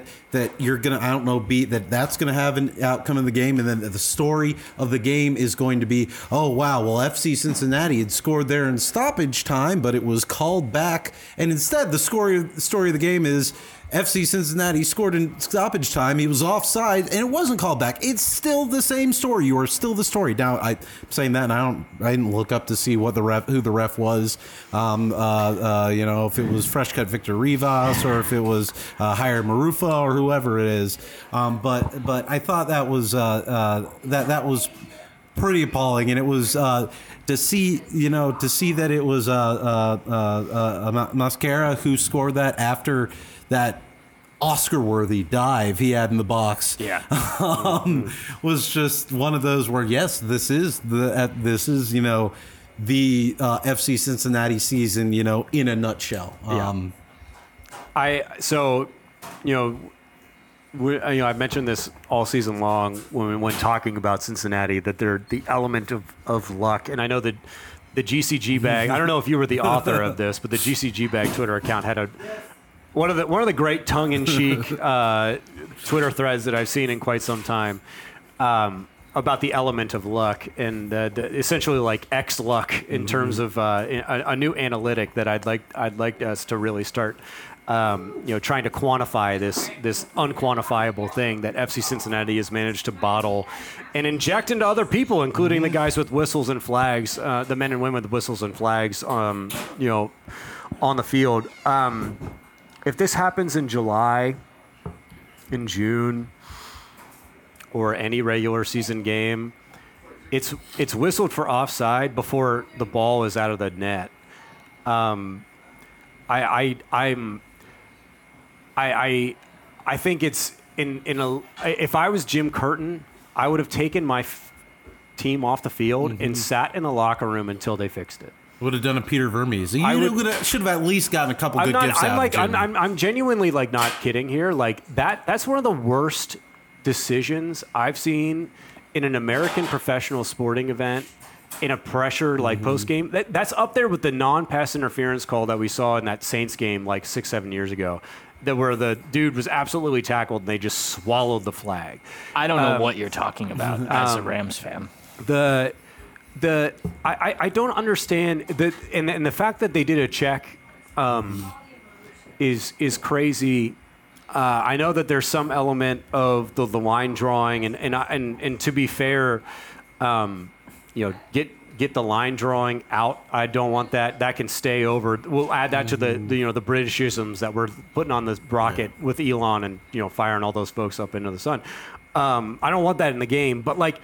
you're going to, that's going to have an outcome in the game. And then the story of the game is going to be, oh, wow, well, FC Cincinnati had scored there in stoppage time, but it was called back. And instead, the story of the game is FC Cincinnati scored in stoppage time. He was offside, and it wasn't called back. It's still the same story. You are still the story. Now, I'm saying that, and I didn't look up to see who the ref was. If it was fresh cut Victor Rivas or if it was Jair Marufa or whoever it is. But I thought that was that was pretty appalling, and it was. To see that it was Mascara who scored that after that Oscar-worthy dive he had in the box. Yeah, was just one of those where yes, this is the FC Cincinnati season in a nutshell. I mentioned this all season long when talking about Cincinnati, that they're the element of luck. And I know that the GCG bag, I don't know if you were the author of this, but the GCG bag Twitter account had one of the great tongue-in-cheek Twitter threads that I've seen in quite some time about the element of luck and essentially like X-luck in terms of a new analytic that I'd like us to really start trying to quantify this unquantifiable thing that FC Cincinnati has managed to bottle and inject into other people, including the guys with whistles and flags, the men and women with whistles and flags, on the field. If this happens in July, in June, or any regular season game, it's whistled for offside before the ball is out of the net. I think it's if I was Jim Curtin, I would have taken my team off the field and sat in the locker room until they fixed it. Would have done a Peter Vermes. Should have at least gotten a couple good gifts out of Jim. I'm genuinely not kidding here. That's one of the worst decisions I've seen in an American professional sporting event, in a pressure like post game, that's up there with the non-pass interference call that we saw in that Saints game like 6-7 years ago, that where the dude was absolutely tackled and they just swallowed the flag. I don't know what you're talking about as a Rams fan. I don't understand that, and the fact that they did a check is crazy. I know that there's some element of the line drawing, and to be fair, get the line drawing out. I don't want that. That can stay over. We'll add that to the Britishisms that we're putting on this rocket with Elon and firing all those folks up into the sun. I don't want that in the game, but like.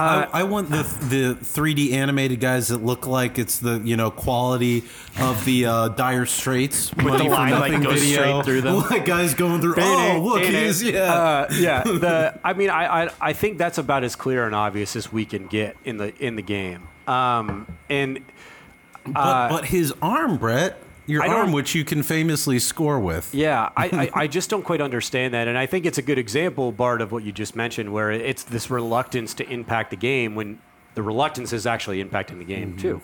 I want the 3D animated guys that look like it's the quality of the Dire Straits with the line like goes straight through them, like guys going through. Oh, look, he's yeah. I think that's about as clear and obvious as we can get in the game. But his arm, Brett. Your arm, which you can famously score with. Yeah, I just don't quite understand that. And I think it's a good example, Bart, of what you just mentioned, where it's this reluctance to impact the game when the reluctance is actually impacting the game, too.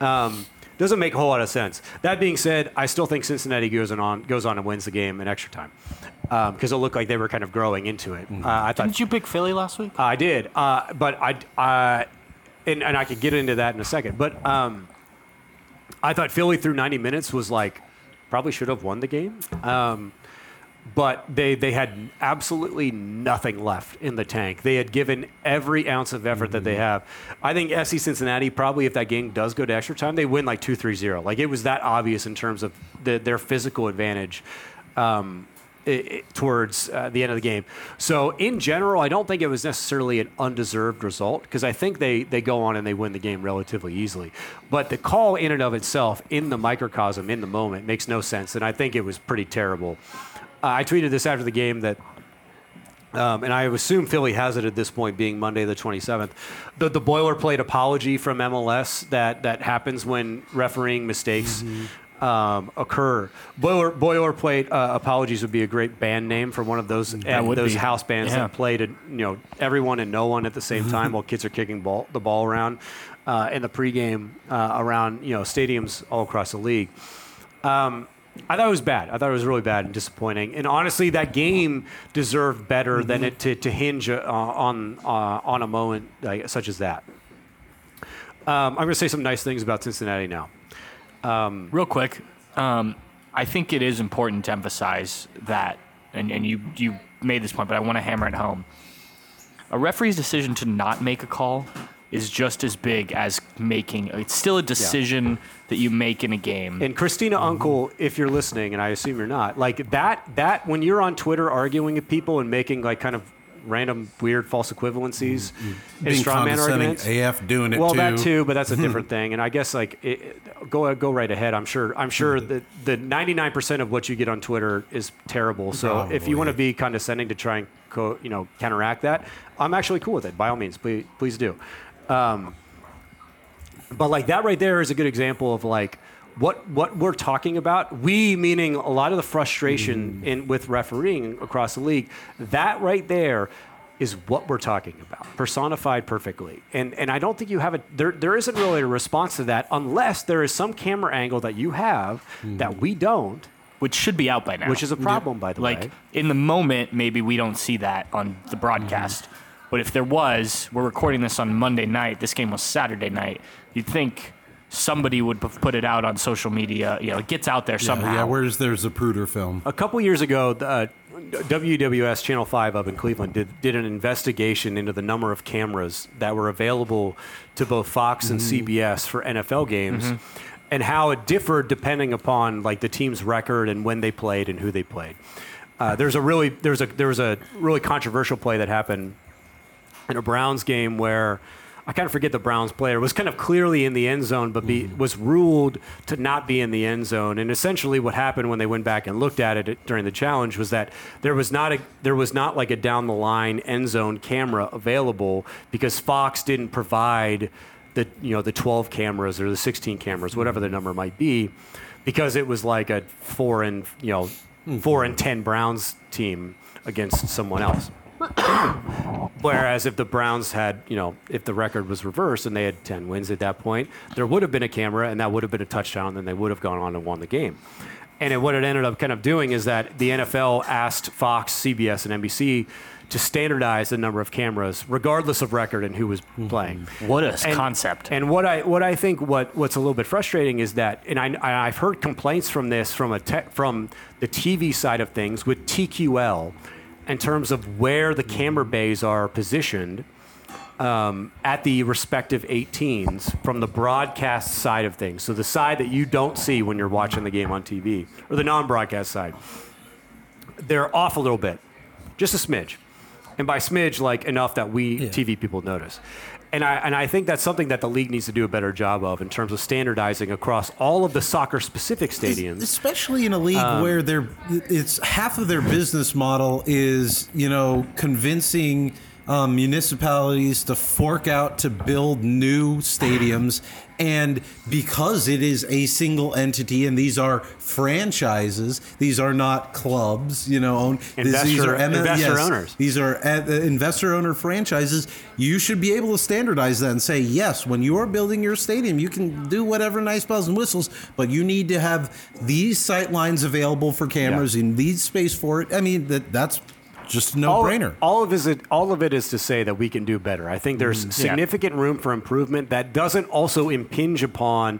Doesn't make a whole lot of sense. That being said, I still think Cincinnati goes on and wins the game in extra time because it looked like they were kind of growing into it. Didn't you pick Philly last week? I did. But I could get into that in a second. But... I thought Philly through 90 minutes was like, probably should have won the game. But they had absolutely nothing left in the tank. They had given every ounce of effort that they have. I think FC Cincinnati probably, if that game does go to extra time, they win like 2-3-0. Like it was that obvious in terms of their physical advantage towards the end of the game. So in general, I don't think it was necessarily an undeserved result because I think they go on and they win the game relatively easily. But the call in and of itself in the microcosm, in the moment, makes no sense. And I think it was pretty terrible. I tweeted this after the game that, and I assume Philly has it at this point being Monday the 27th, the boilerplate apology from MLS that happens when refereeing mistakes occur. Boilerplate apologies would be a great band name for one of those house bands that play to everyone and no one at the same time while kids are kicking the ball around in the pregame around stadiums all across the league. I thought it was bad. I thought it was really bad and disappointing. And honestly, that game deserved better than it to hinge on a moment such as that. I'm going to say some nice things about Cincinnati now. Real quick, I think it is important to emphasize that, and you made this point, but I want to hammer it home. A referee's decision to not make a call is just as big as it's still a decision that you make in a game. And Christina Uncle, if you're listening, and I assume you're not, like that when you're on Twitter arguing with people and making like kind of random weird false equivalencies and strong man arguments. AF doing it too. Well, that too, but that's a different thing. And I guess like go right ahead. I'm sure that the 99% of what you get on Twitter is terrible. So if you want to be condescending to try and counteract that, I'm actually cool with it. By all means, please do. But like that right there is a good example of like what we're talking about, we meaning a lot of the frustration with refereeing across the league, that right there is what we're talking about, personified perfectly. And I don't think you have there isn't really a response to that unless there is some camera angle that you have that we don't. Which should be out by now. Which is a problem, by the way. Like, in the moment, maybe we don't see that on the broadcast. But if there was, we're recording this on Monday night, this game was Saturday night, you'd think... somebody would put it out on social media. It gets out there somehow. Yeah, where's their Zapruder film? A couple years ago, WWS Channel 5 up in Cleveland did an investigation into the number of cameras that were available to both Fox and CBS for NFL games and how it differed depending upon like the team's record and when they played and who they played. There was a really controversial play that happened in a Browns game where I kind of forget the Browns player was kind of clearly in the end zone, but was ruled to not be in the end zone. And essentially, what happened when they went back and looked at it during the challenge was that there was not like a down the line end zone camera available because Fox didn't provide the 12 cameras or the 16 cameras, whatever the number might be, because it was like a 4 and 10 Browns team against someone else. Whereas if the Browns had, you know, if the record was reversed and they had 10 wins at that point, there would have been a camera and that would have been a touchdown and then they would have gone on and won the game. And what it ended up kind of doing is that the NFL asked Fox, CBS, and NBC to standardize the number of cameras, regardless of record and who was playing. What a concept. And what I think what's a little bit frustrating is that, and I've heard complaints from this from the TV side of things with TQL in terms of where the camera bays are positioned at the respective 18s from the broadcast side of things. So the side that you don't see when you're watching the game on TV, or the non-broadcast side, they're off a little bit, just a smidge. And by smidge, like enough that we TV people notice. And I think that's something that the league needs to do a better job of in terms of standardizing across all of the soccer-specific stadiums. Especially in a league where it's half of their business model is, you know, convincing municipalities to fork out to build new stadiums. And because it is a single entity, and these are franchises, these are not clubs, you know, owned. These are investor owners. These are investor-owner franchises. You should be able to standardize that and say, yes, when you are building your stadium, you can do whatever nice bells and whistles, but you need to have these sight lines available for cameras and these space for it. I mean, that's just a no-brainer. All of it is to say that we can do better. I think there's significant room for improvement that doesn't also impinge upon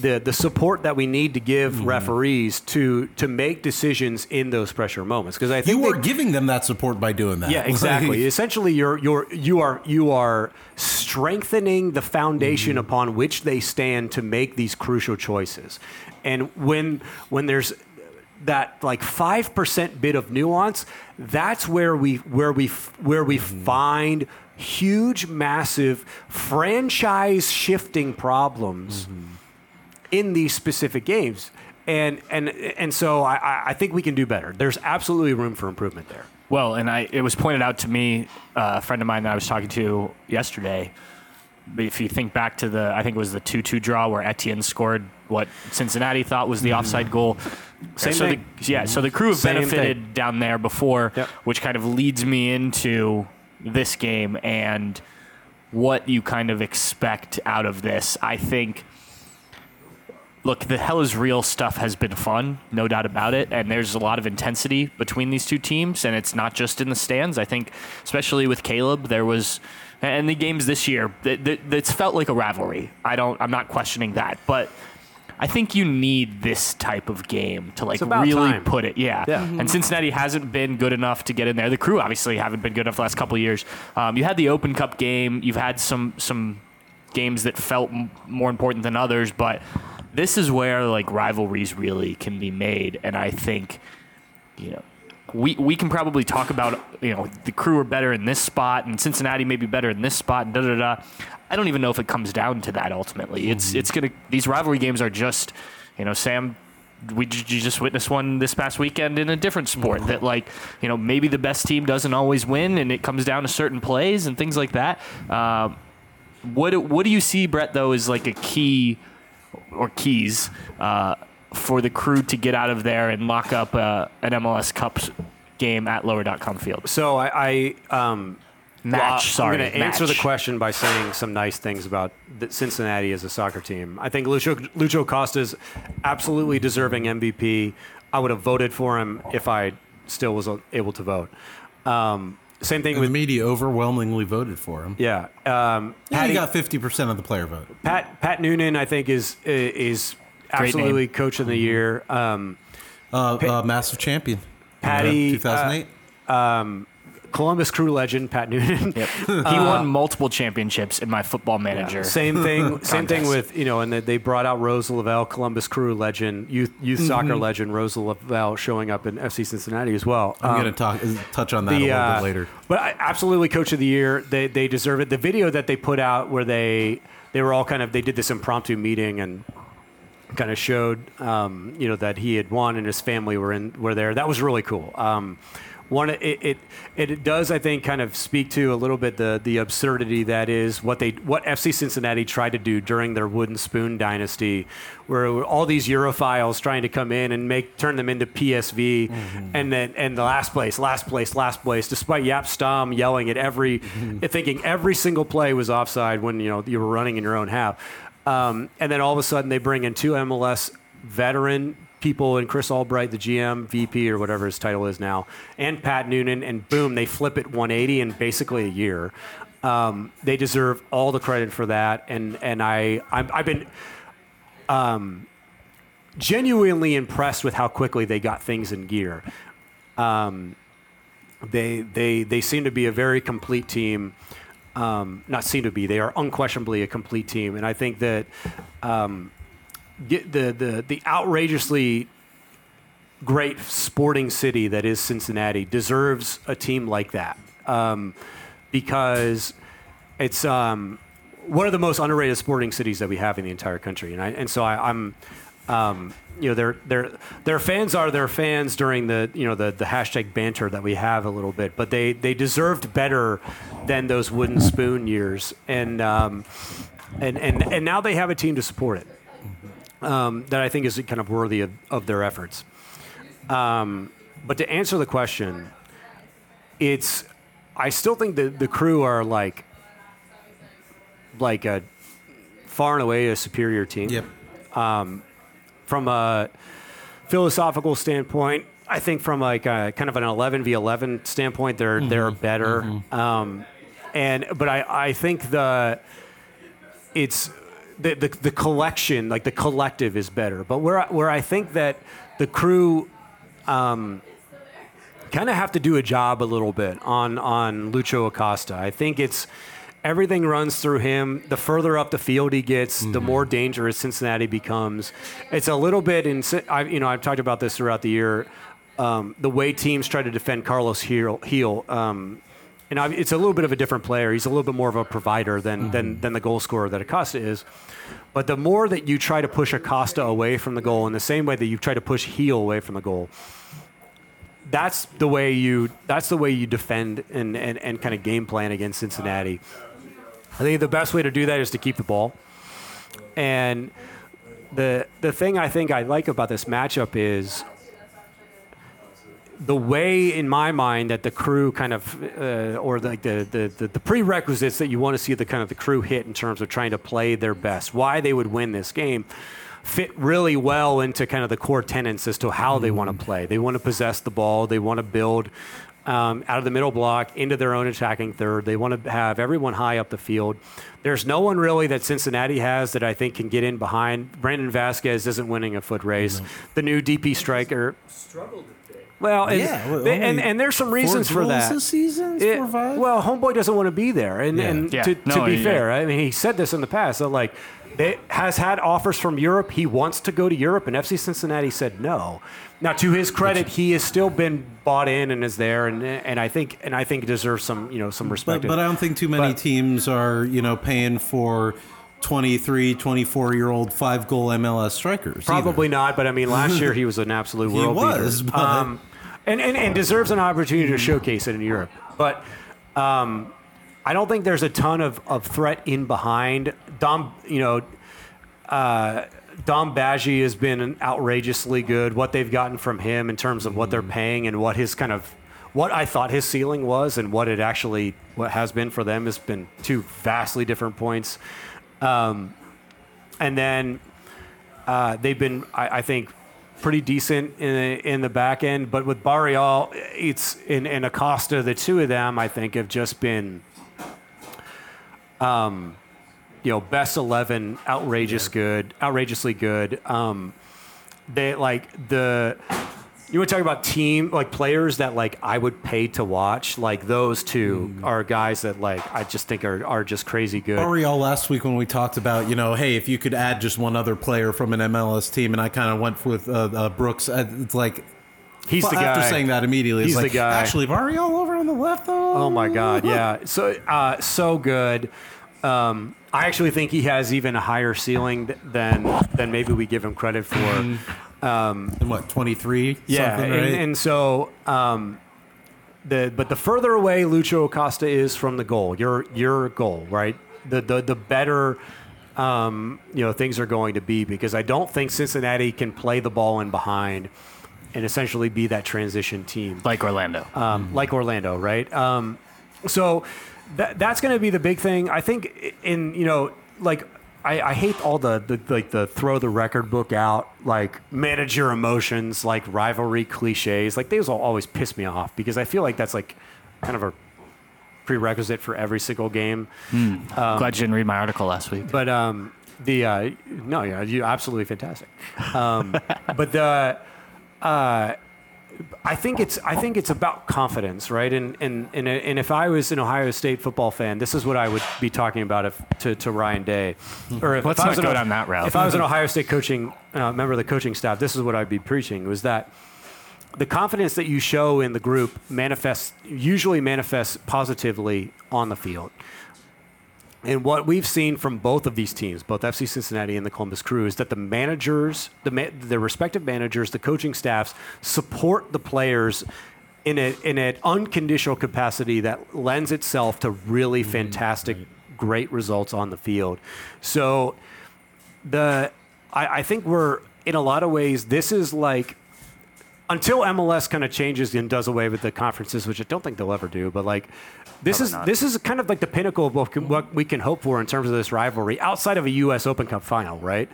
the support that we need to give referees to make decisions in those pressure moments. Because I think you are giving them that support by doing that. Yeah, exactly. Essentially, you are strengthening the foundation upon which they stand to make these crucial choices. And when there's that like 5% bit of nuance, that's where we find huge, massive franchise shifting problems in these specific games. And so I think we can do better. There's absolutely room for improvement there. Well, and it was pointed out to me, a friend of mine that I was talking to yesterday. If you think back to I think it was the 2-2 draw where Etienne scored what Cincinnati thought was the offside goal. Same thing. So the Crew have benefited down there before, which kind of leads me into this game and what you kind of expect out of this. I think, look, the Hell Is Real stuff has been fun, no doubt about it, and there's a lot of intensity between these two teams, and it's not just in the stands. I think, especially with Caleb, there was... And the games this year, it's felt like a rivalry. I'm not questioning that, but I think you need this type of game to like really put it. And Cincinnati hasn't been good enough to get in there. The Crew obviously haven't been good enough the last couple of years. You had the Open Cup game. You've had some games that felt more important than others, but this is where like rivalries really can be made. And I think, you know, we can probably talk about, you know, the Crew are better in this spot and Cincinnati may be better in this spot and I don't even know if it comes down to that ultimately. It's gonna, these rivalry games are just, you know, Sam, you just witnessed one this past weekend in a different sport that, like, you know, maybe the best team doesn't always win and it comes down to certain plays and things like that. What do you see, Brett, though, is like a key or keys for the Crew to get out of there and lock up an MLS Cup game at Lower.com Field? So I'm going to answer the question by saying some nice things about Cincinnati as a soccer team. I think Lucho Acosta is absolutely deserving MVP. I would have voted for him if I still was able to vote. Same thing with the media overwhelmingly voted for him. Yeah, he got 50% of the player vote. Pat Noonan, I think, is absolutely coach of the year. Massive champion. Patty. 2008. Columbus Crew legend, Pat Noonan. He won multiple championships in my football manager. Yeah. Same thing with, you know, and they brought out Rose Lavelle, Columbus Crew legend, youth soccer legend, Rose Lavelle showing up in FC Cincinnati as well. I'm going to touch on that a little bit later. But absolutely coach of the year. They deserve it. The video that they put out where they were all kind of, they did this impromptu meeting and kind of showed, you know, that he had won and his family were there. That was really cool. One, it does, I think, kind of speak to a little bit the absurdity that is what FC Cincinnati tried to do during their wooden spoon dynasty, where all these Europhiles trying to come in and turn them into PSV, mm-hmm. and the last place, despite Yap Stam yelling at every, mm-hmm. thinking every single play was offside when you were running in your own half, and then all of a sudden they bring in two MLS veteran people and Chris Albright, the GM, VP, or whatever his title is now, and Pat Noonan, and boom, they flip it 180 in basically a year. They deserve all the credit for that, and I've been genuinely impressed with how quickly they got things in gear. They seem to be a very complete team. Not seem to be, they are unquestionably a complete team, and I think that the outrageously great sporting city that is Cincinnati deserves a team like that, because it's one of the most underrated sporting cities that we have in the entire country, and so I'm their fans are their fans during the hashtag banter that we have a little bit, but they deserved better than those wooden spoon years, and now they have a team to support it. That I think is kind of worthy of their efforts. But to answer the question, I still think that the Crew are like a far and away a superior team. Yep. From a philosophical standpoint, I think from like a kind of an 11v11 standpoint, they're better. Mm-hmm. But I think the collection, like the collective, is better. But where I think that the Crew kind of have to do a job a little bit on Lucho Acosta. I think it's everything runs through him. The further up the field he gets, mm-hmm. the more dangerous Cincinnati becomes. It's a little bit I've talked about this throughout the year. The way teams try to defend Carlos Heel. And it's a little bit of a different player. He's a little bit more of a provider than the goal scorer that Acosta is. But the more that you try to push Acosta away from the goal in the same way that you try to push Heel away from the goal, that's the way you defend and kind of game plan against Cincinnati. I think the best way to do that is to keep the ball. And the thing I think I like about this matchup is the way, in my mind, that the Crew kind of, or like the prerequisites that you want to see the Crew hit in terms of trying to play their best, why they would win this game, fit really well into kind of the core tenets as to how they want to play. They want to possess the ball. They want to build out of the middle block into their own attacking third. They want to have everyone high up the field. There's no one really that Cincinnati has that I think can get in behind. Brandon Vasquez isn't winning a foot race. Mm-hmm. The new DP striker struggled. Well, and there's some reasons for that. This season, well, homeboy doesn't want to be there, to be fair, I mean, he said this in the past. So, like, they has had offers from Europe. He wants to go to Europe, and FC Cincinnati said no. Now, to his credit, he has still been bought in and is there, and I think deserves some respect. But I don't think too many teams are paying for 23, 24-year-old 5-goal MLS strikers. Probably either. Not, but I mean, last year he was an absolute world beater. And deserves an opportunity to showcase it in Europe. But I don't think there's a ton of threat in behind. Dom Baggi has been outrageously good. What they've gotten from him in terms of what they're paying and what his kind of what I thought his ceiling was and what it actually has been for them has been two vastly different points. And then they've been, I think, pretty decent in the back end. But with Barreal, it's and Acosta, the two of them, I think, have just been, best 11, outrageously good. They like the. You were talking about team, like players that like I would pay to watch. Like those two are guys that like I just think are just crazy good. Ariel, last week when we talked about, hey, if you could add just one other player from an MLS team, and I kind of went with Brooks. It's like he's the guy. After saying that immediately, he's like, the guy. Actually, Ariel over on the left though. Oh my God, yeah, so good. I actually think he has even a higher ceiling than maybe we give him credit for. 23? Yeah, something, right? and so But the further away Lucho Acosta is from the goal, your goal, right? The better, things are going to be, because I don't think Cincinnati can play the ball in behind and essentially be that transition team. Like Orlando. Right? So that's going to be the big thing. I think I hate all the throw the record book out, like manage your emotions, like rivalry cliches. Like those will always piss me off, because I feel like that's like kind of a prerequisite for every single game. Glad you didn't read my article last week. But you're absolutely fantastic. I think it's about confidence, right? And if I was an Ohio State football fan, this is what I would be talking about to Ryan Day, or if I was not go down that route. If I was an Ohio State member of the coaching staff, this is what I'd be preaching: was that the confidence that you show in the group usually manifests positively on the field. And what we've seen from both of these teams, both FC Cincinnati and the Columbus Crew, is that the managers, the respective managers, the coaching staffs support the players in an unconditional capacity that lends itself to really fantastic, great results on the field. So I think we're, in a lot of ways, this is like, until MLS kind of changes and does away with the conferences, which I don't think they'll ever do, but like, This is kind of like the pinnacle of what we can hope for in terms of this rivalry outside of a US Open Cup final, right?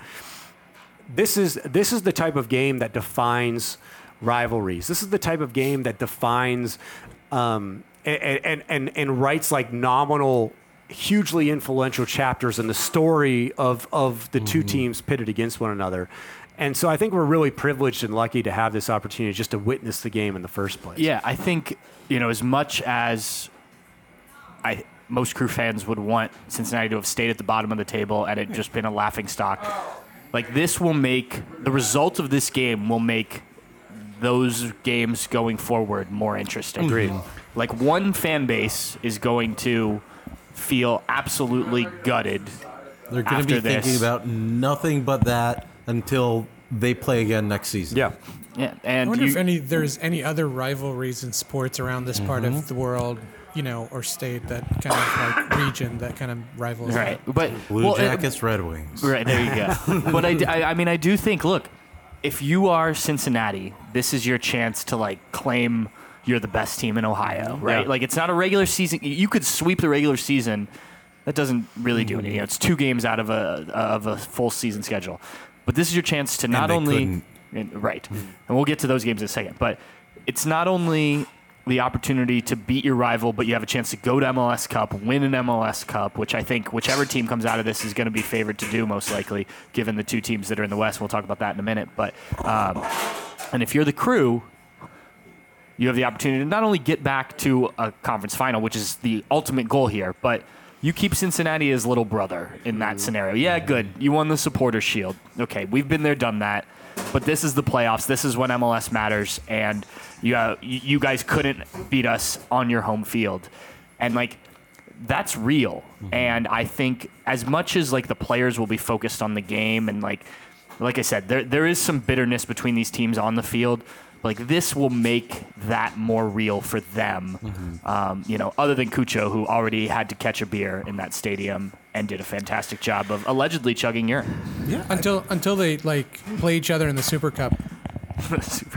This is the type of game that defines rivalries. This is the type of game that defines and writes like nominal, hugely influential chapters in the story of the two teams pitted against one another. And so I think we're really privileged and lucky to have this opportunity just to witness the game in the first place. Yeah, I think, as much as most Crew fans would want Cincinnati to have stayed at the bottom of the table and it just been a laughing stock, like this will make the result of this game will make those games going forward more interesting. Agreed. Like one fan base is going to feel absolutely gutted. They're going to be thinking about nothing but that until they play again next season. Yeah. Yeah. And I wonder if there's any other rivalries in sports around this part of the world, or state that kind of like region that kind of rivals. Right. That. But Blue Jackets, Red Wings. Right. There you go. But I do think, look, if you are Cincinnati, this is your chance to like claim you're the best team in Ohio, right? Yeah. Like it's not a regular season. You could sweep the regular season. That doesn't really do anything. It's two games out of a full season schedule. But this is your chance to not only... Right. And we'll get to those games in a second. But it's not only the opportunity to beat your rival, but you have a chance to go to MLS Cup, win an MLS Cup, which I think whichever team comes out of this is going to be favored to do most likely, given the two teams that are in the West. We'll talk about that in a minute. But and if you're the Crew, you have the opportunity to not only get back to a conference final, which is the ultimate goal here, but you keep Cincinnati as little brother in that scenario. Yeah, good. You won the Supporters' Shield. Okay, we've been there, done that. But this is the playoffs. This is when MLS matters, and you guys couldn't beat us on your home field, and like that's real. And I think as much as like the players will be focused on the game, and like I said, there is some bitterness between these teams on the field. Like this will make that more real for them. Other than Cucho, who already had to catch a beer in that stadium and did a fantastic job of allegedly chugging urine. Yeah. Until they like play each other in the Super Cup.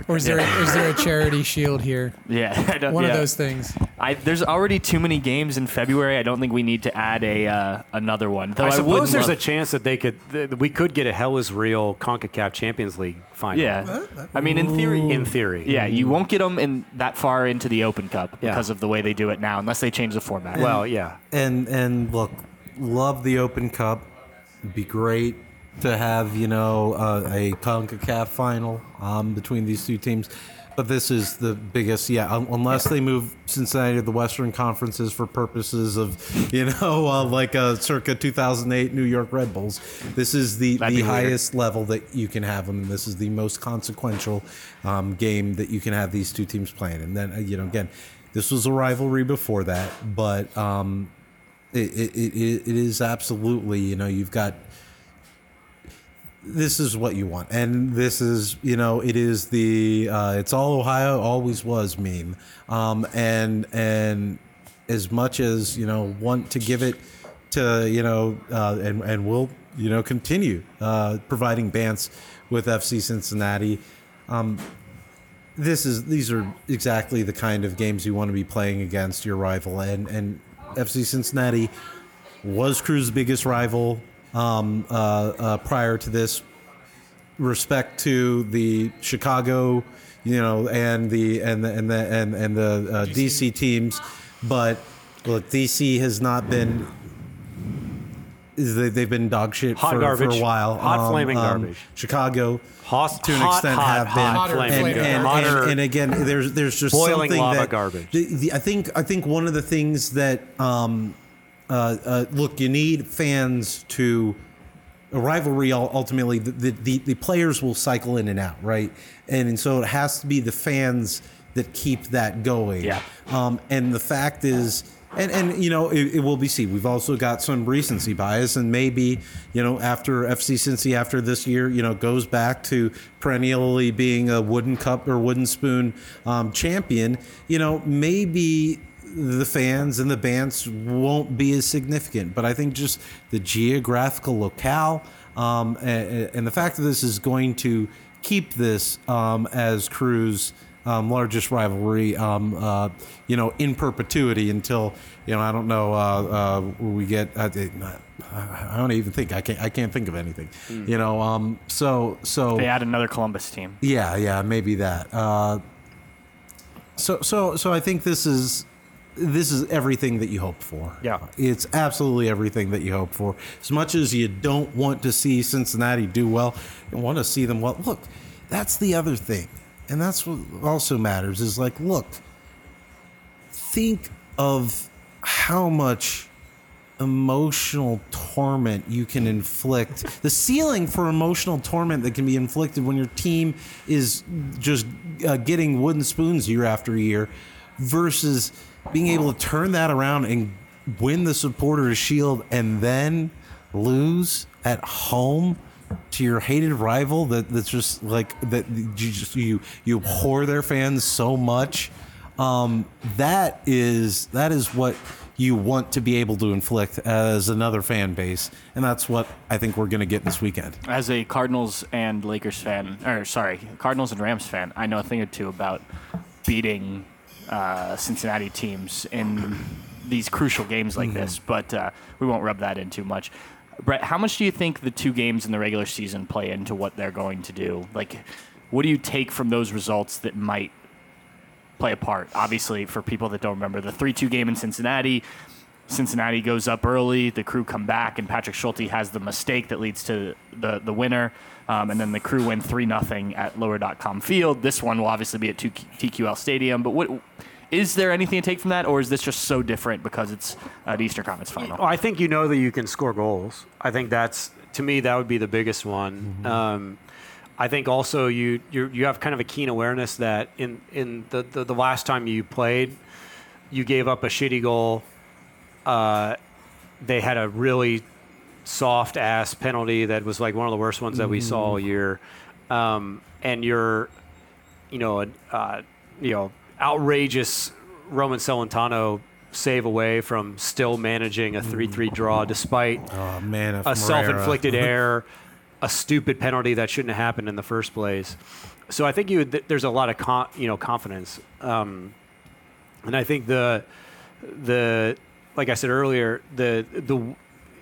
Or is there a charity shield here? Yeah. One of those things. There's already too many games in February. I don't think we need to add a another one. Though I suppose there's a chance that we could get a Hell is Real CONCACAF Champions League final. Yeah. I mean, in theory. Yeah, you won't get them in that far into the Open Cup because of the way they do it now, unless they change the format. And, well, yeah. And look, love the Open Cup. It'd be great to have, a CONCACAF final between these two teams. But this is the biggest, unless they move Cincinnati to the Western Conferences for purposes of, circa 2008 New York Red Bulls. This is the highest level that you can have them, and this is the most consequential game that you can have these two teams playing. And then, again, this was a rivalry before that, but it is absolutely, you've got... this is what you want. And this is, you know, it is the, it's all Ohio always was meme. And as much as, you know, want to give it to, you know, and we'll, you know, continue providing Bants with FC Cincinnati. These are exactly the kind of games you want to be playing against your rival. And FC Cincinnati was Crew's biggest rival prior to this. Respect to the Chicago, you know, and the DC teams, but look, DC has not been. They've been dog shit for a while. Hot flaming garbage. Chicago, to an extent, have been, and again, there's just boiling something lava that garbage. I think one of the things that look, you need fans to a rivalry. Ultimately, the players will cycle in and out, right? And so it has to be the fans that keep that going. Yeah. And the fact is. And you know, it will be seen. We've also got some recency bias, and maybe, you know, after FC Cincy, after this year, you know, goes back to perennially being a wooden cup or wooden spoon champion, you know, maybe the fans and the Bants won't be as significant. But I think just the geographical locale and the fact that this is going to keep this as Crew's largest rivalry, you know, in perpetuity until, you know, I don't know, we get, I don't even think, I can't think of anything, you know, so. They add another Columbus team. Yeah, maybe that. So I think this is everything that you hope for. Yeah. It's absolutely everything that you hope for. As much as you don't want to see Cincinnati do well, you want to see them well. Look, that's the other thing. And that's what also matters is like, look, think of how much emotional torment you can inflict. The ceiling for emotional torment that can be inflicted when your team is just getting wooden spoons year after year versus being able to turn that around and win the Supporters' Shield and then lose at home to your hated rival that's just like that you abhor their fans so much. That is what you want to be able to inflict as another fan base, and that's what I think we're going to get this weekend. As a Cardinals and Lakers fan, Cardinals and Rams fan, I know a thing or two about beating Cincinnati teams in these crucial games like this, but we won't rub that in too much. Brett, how much do you think the two games in the regular season play into what they're going to do? Like, what do you take from those results that might play a part? Obviously, for people that don't remember, the 3-2 game in Cincinnati goes up early, the Crew come back, and Patrick Schulte has the mistake that leads to the winner, and then the Crew win 3-0 at Lower.com Field. This one will obviously be at TQL Stadium, but what... Is there anything to take from that, or is this just so different because it's an Eastern Conference Final? I think you know that you can score goals. I think that's, to me, that would be the biggest one. Mm-hmm. I think also you have kind of a keen awareness that in the last time you played, you gave up a shitty goal. They had a really soft-ass penalty that was like one of the worst ones that we saw all year. And you're, you know, outrageous Roman Celentano save away from still managing a 3-3 draw despite a self-inflicted error, a stupid penalty that shouldn't have happened in the first place. So I think there's a lot of confidence, and I think the like I said earlier, the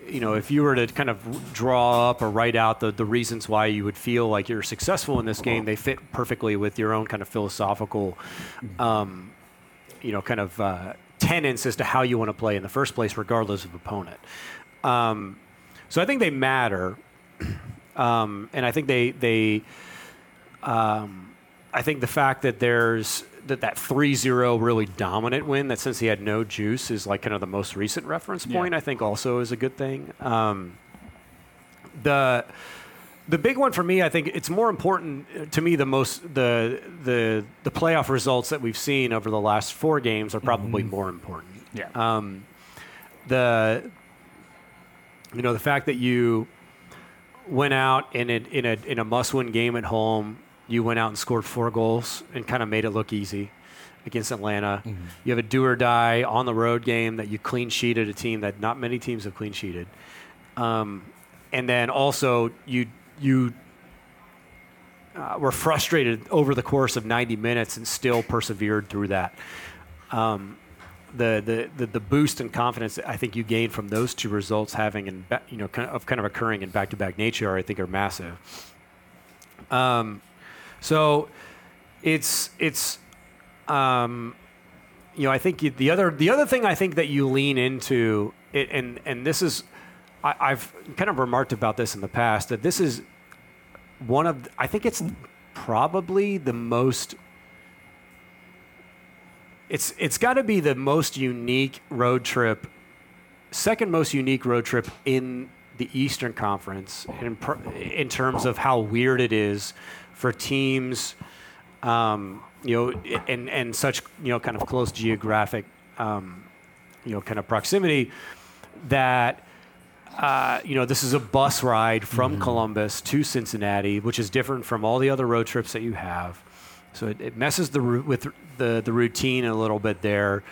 you know, if you were to kind of draw up or write out the reasons why you would feel like you're successful in this game, they fit perfectly with your own kind of philosophical, you know, kind of tenets as to how you want to play in the first place, regardless of opponent. So I think they matter, and I think I think the fact that there's that 3-0 really dominant win that since he had no juice is like kind of the most recent reference point, I think also is a good thing. The big one for me, I think it's more important to me, the playoff results that we've seen over the last four games are probably more important. Yeah. The fact that you went out and in a must-win game at home, you went out and scored 4 goals and kind of made it look easy against Atlanta. Mm-hmm. You have a do-or-die on-the-road game that you clean-sheeted a team that not many teams have clean-sheeted. And then also you were frustrated over the course of 90 minutes and still persevered through that. The boost in confidence I think you gained from those two results having and kind of occurring in back-to-back nature, I think, are massive. So I think the other thing I think that you lean into it, and this is I've kind of remarked about this in the past, that this is one of I think it's probably the most. It's got to be the most unique road trip, second most unique road trip in the Eastern Conference in terms of how weird it is for teams, and such kind of close geographic, kind of proximity that. This is a bus ride from Columbus to Cincinnati, which is different from all the other road trips that you have. So it messes with the routine a little bit there.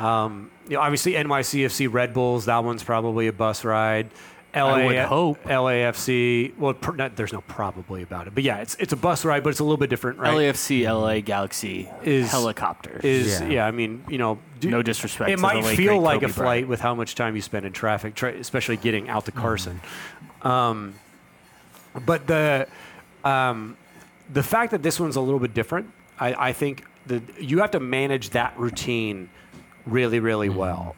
Obviously, NYCFC Red Bulls, that one's probably a bus ride. I would hope. LAFC, well, there's no probably about it. But, yeah, it's a bus ride, but it's a little bit different, right? LAFC, LA Galaxy, is helicopter. No disrespect. It might feel like a flight with how much time you spend in traffic, especially getting out to Carson. Mm-hmm. But the fact that this one's a little bit different, I think you have to manage that routine really, really well.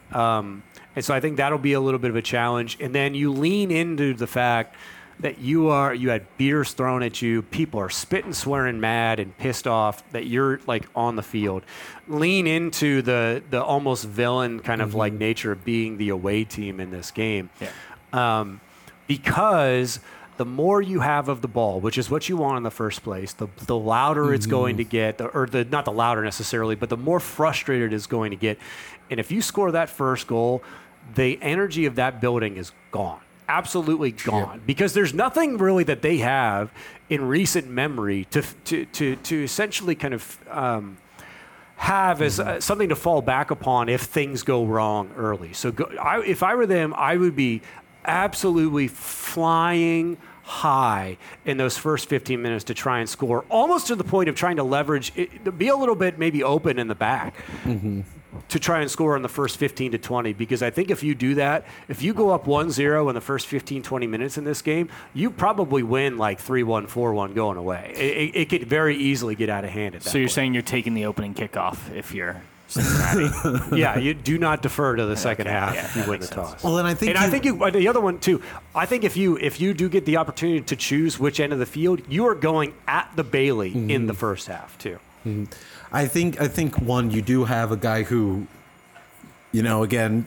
And so I think that'll be a little bit of a challenge. And then you lean into the fact that you had beers thrown at you. People are spitting, swearing, mad, and pissed off that you're like on the field. Lean into the almost villain kind of like nature of being the away team in this game, because the more you have of the ball, which is what you want in the first place, the louder it's going to get, not the louder necessarily, but the more frustrated it's going to get. And if you score that first goal, the energy of that building is gone, absolutely gone, because there's nothing really that they have in recent memory to essentially kind of have as something to fall back upon if things go wrong early. So if I were them, I would be absolutely flying high in those first 15 minutes to try and score, almost to the point of trying to leverage it, to be a little bit maybe open in the back. Mm-hmm. To try and score in the first 15 to 20, because I think if you do that, if you go up 1-0 in the first 15, 20 minutes in this game, you probably win like 3-1, 4-1 going away. It could very easily get out of hand at that So you're point. Saying you're taking the opening kickoff if you're Cincinnati? Yeah, you do not defer to the second half if you win the toss. Well, and I think the other one too, I think if you do get the opportunity to choose which end of the field, you are going at the Bailey in the first half too. Mm-hmm. I think one, you do have a guy who, again,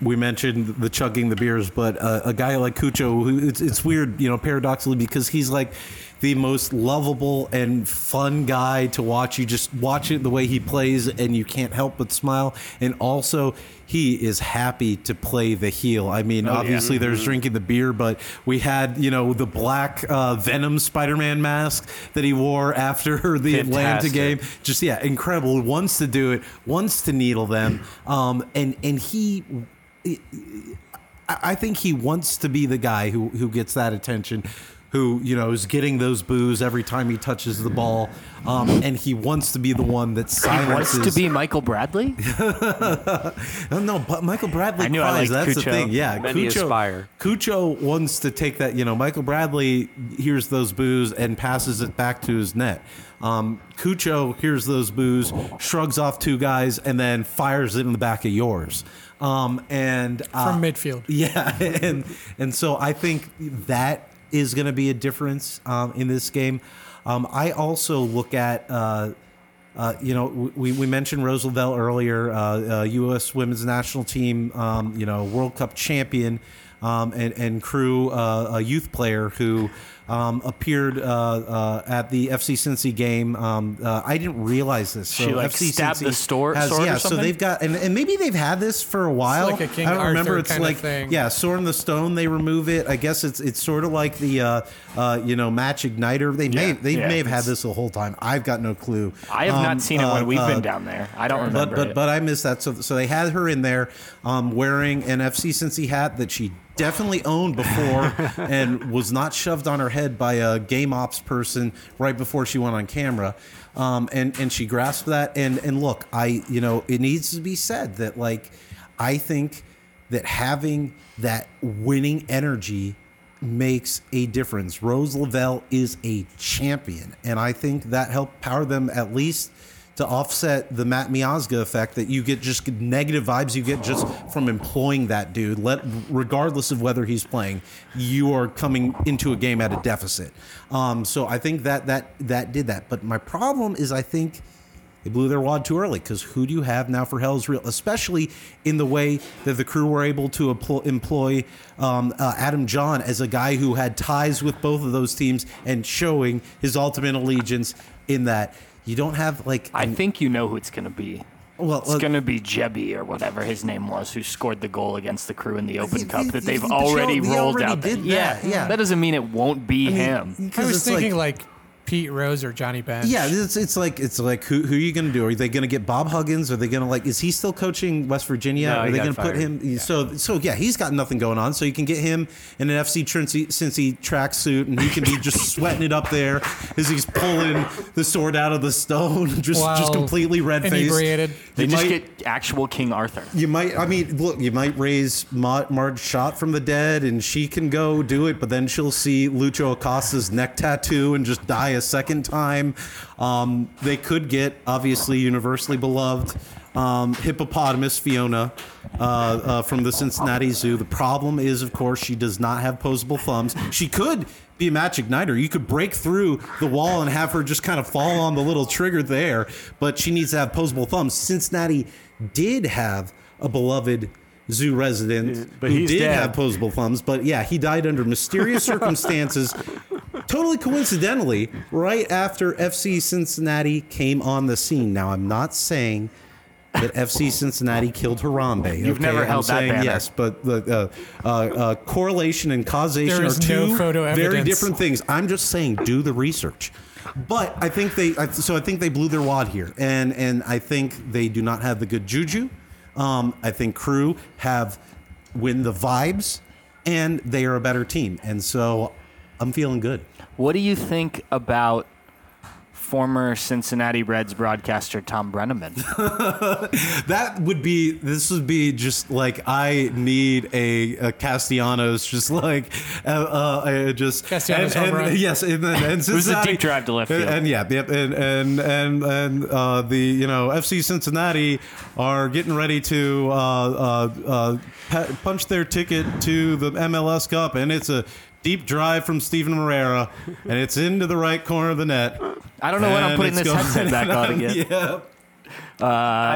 we mentioned the chugging the beers, but a guy like Cucho, who it's weird, paradoxically, because he's like the most lovable and fun guy to watch. You just watch it the way he plays, and you can't help but smile. And also, he is happy to play the heel. I mean, obviously, there's drinking the beer, but we had, the black Venom Spider-Man mask that he wore after the Atlanta game. Just, incredible. Wants to do it, wants to needle them. And he... I think he wants to be the guy who gets that attention, who, is getting those boos every time he touches the ball. And he wants to be the one that silences. He wants to be Michael Bradley? No, but Michael Bradley cries. That's Cucho. The thing. Yeah, Cucho wants to take that. Michael Bradley hears those boos and passes it back to his net. Cucho hears those boos, shrugs off two guys, and then fires it in the back of yours. From midfield. Yeah, and so I think that is going to be a difference in this game. I also look at, we mentioned Rose Lavelle earlier, U.S. Women's National Team, World Cup champion, and Crew, a youth player who appeared at the FC Cincy game. I didn't realize this. So she like FC stabbed Cincy the sword or something? So they've got, and maybe they've had this for a while. It's like a King Arthur remember. It's kind like, of thing. Yeah, sword in the stone, they remove it. I guess it's sort of like the, match igniter. They may have had this the whole time. I've got no clue. I have not seen it when we've been down there. I don't remember But I missed that. So they had her in there wearing an FC Cincy hat that she definitely owned before and was not shoved on her head by a game ops person right before she went on camera. And she grasped that. And look, it needs to be said that, like, I think that having that winning energy makes a difference. Rose Lavelle is a champion. And I think that helped power them at least to offset the Matt Miazga effect that you get just negative vibes you get just from employing that dude, regardless of whether he's playing. You are coming into a game at a deficit. So I think that did that. But my problem is I think they blew their wad too early, because who do you have now for hell's real, especially in the way that the Crew were able to employ Adam John as a guy who had ties with both of those teams and showing his ultimate allegiance in that. You don't have, like... I think you know who it's going to be. Well, it's going to be Jebby or whatever his name was, who scored the goal against the Crew in the Open Cup that they've already rolled out. That doesn't mean it won't be him. I was thinking, like Pete Rose or Johnny Bench. Yeah, it's like who are you going to do? Are they going to get Bob Huggins? Are they going to, like, is he still coaching West Virginia? No, are they going to put him? Yeah. So he's got nothing going on. So you can get him in an FC Cincy tracksuit, and he can be just sweating it up there as he's pulling the sword out of the stone, just completely red faced. They just get actual King Arthur. You might raise Marge Schott from the dead, and she can go do it, but then she'll see Lucho Acosta's neck tattoo and just die a second time. They could get, obviously, universally beloved hippopotamus Fiona from the Cincinnati Zoo. The problem is, of course, she does not have posable thumbs. She could be a match igniter. You could break through the wall and have her just kind of fall on the little trigger there, but she needs to have posable thumbs. Cincinnati did have a beloved zoo resident who did have posable thumbs, but yeah, he died under mysterious circumstances. Totally coincidentally, right after FC Cincinnati came on the scene. Now, I'm not saying that FC Cincinnati killed Harambe. You've never held that banner. Yes, but the correlation and causation are two very different things. I'm just saying, do the research. But I think they blew their wad here, and I think they do not have the good juju. I think Crew win the vibes, and they are a better team, and so I'm feeling good. What do you think about former Cincinnati Reds broadcaster Tom Brenneman? This would be just like, I need a Castellanos, just like just Castellanos home run. Yes, and Cincinnati, it was a deep drive to left field. And the FC Cincinnati are getting ready to punch their ticket to the MLS Cup, and it's a deep drive from Steven Moreira, and it's into the right corner of the net. I don't know when I'm putting this headset back on again. Yeah.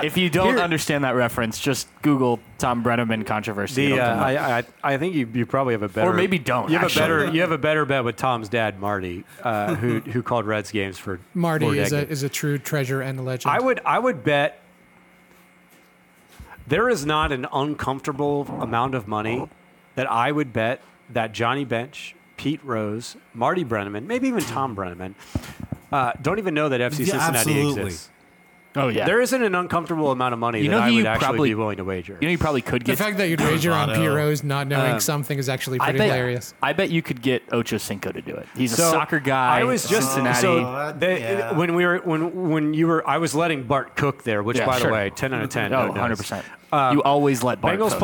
If you don't understand that reference, just Google Tom Brenneman controversy. I think you probably have a better, or maybe don't. You have a better bet with Tom's dad, Marty, who called Reds games for Marty is a true treasure and a legend. I would bet there is not an uncomfortable amount of money that I would bet that Johnny Bench, Pete Rose, Marty Brenneman, maybe even Tom Brenneman, don't even know that FC Cincinnati exists. Oh, yeah. There isn't an uncomfortable amount of money that I would actually be willing to wager. You probably could get... The fact that you'd wager on Pete Rose not knowing something is actually pretty hilarious. I bet you could get Ocho Cinco to do it. He's a soccer guy. I was just... Cincinnati. I was letting Bart cook there, which, by the way, 10 out of 10. Oh, 100%. You always let Bart Bengals cook.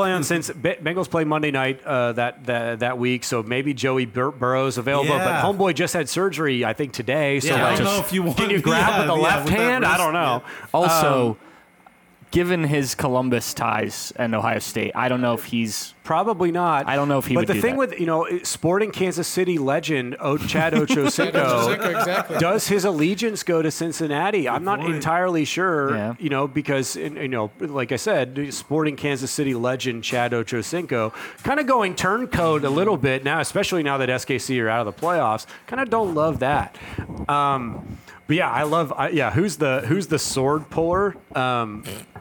Bengals play Monday night that week, so maybe Joey Burrow's available. Yeah. But homeboy just had surgery, I think, today. So I don't know if you want. Can you grab with the left hand? I don't know. Yeah. Also, given his Columbus ties and Ohio State, I don't know if he's... Probably not. I don't know if he would do that. But the thing with, you know, Sporting Kansas City legend Chad Ochocinco, exactly. Does his allegiance go to Cincinnati? I'm not entirely sure, yeah. You know, because, you know, like I said, Sporting Kansas City legend Chad Ochocinco kind of going turncoat a little bit now, especially now that SKC are out of the playoffs. Kind of don't love that. But yeah, who's the sword puller?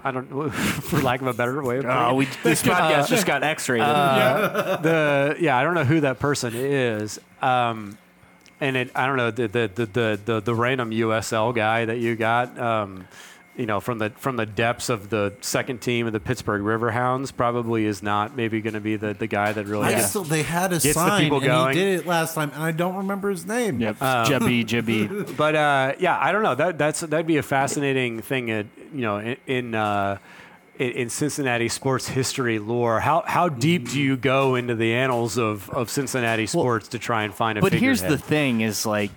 I don't, for lack of a better way of putting it. This podcast just got X-rated. I don't know who that person is. I don't know the random USL guy that you got. You know, from the depths of the second team of the Pittsburgh Riverhounds, probably is not maybe going to be the guy that really. They had a sign, and going. He did it last time, and I don't remember his name. Yep, Jebby. But I don't know. That'd be a fascinating thing. In Cincinnati sports history lore, how deep do you go into the annals of Cincinnati sports to try and find a? But here's the thing: is like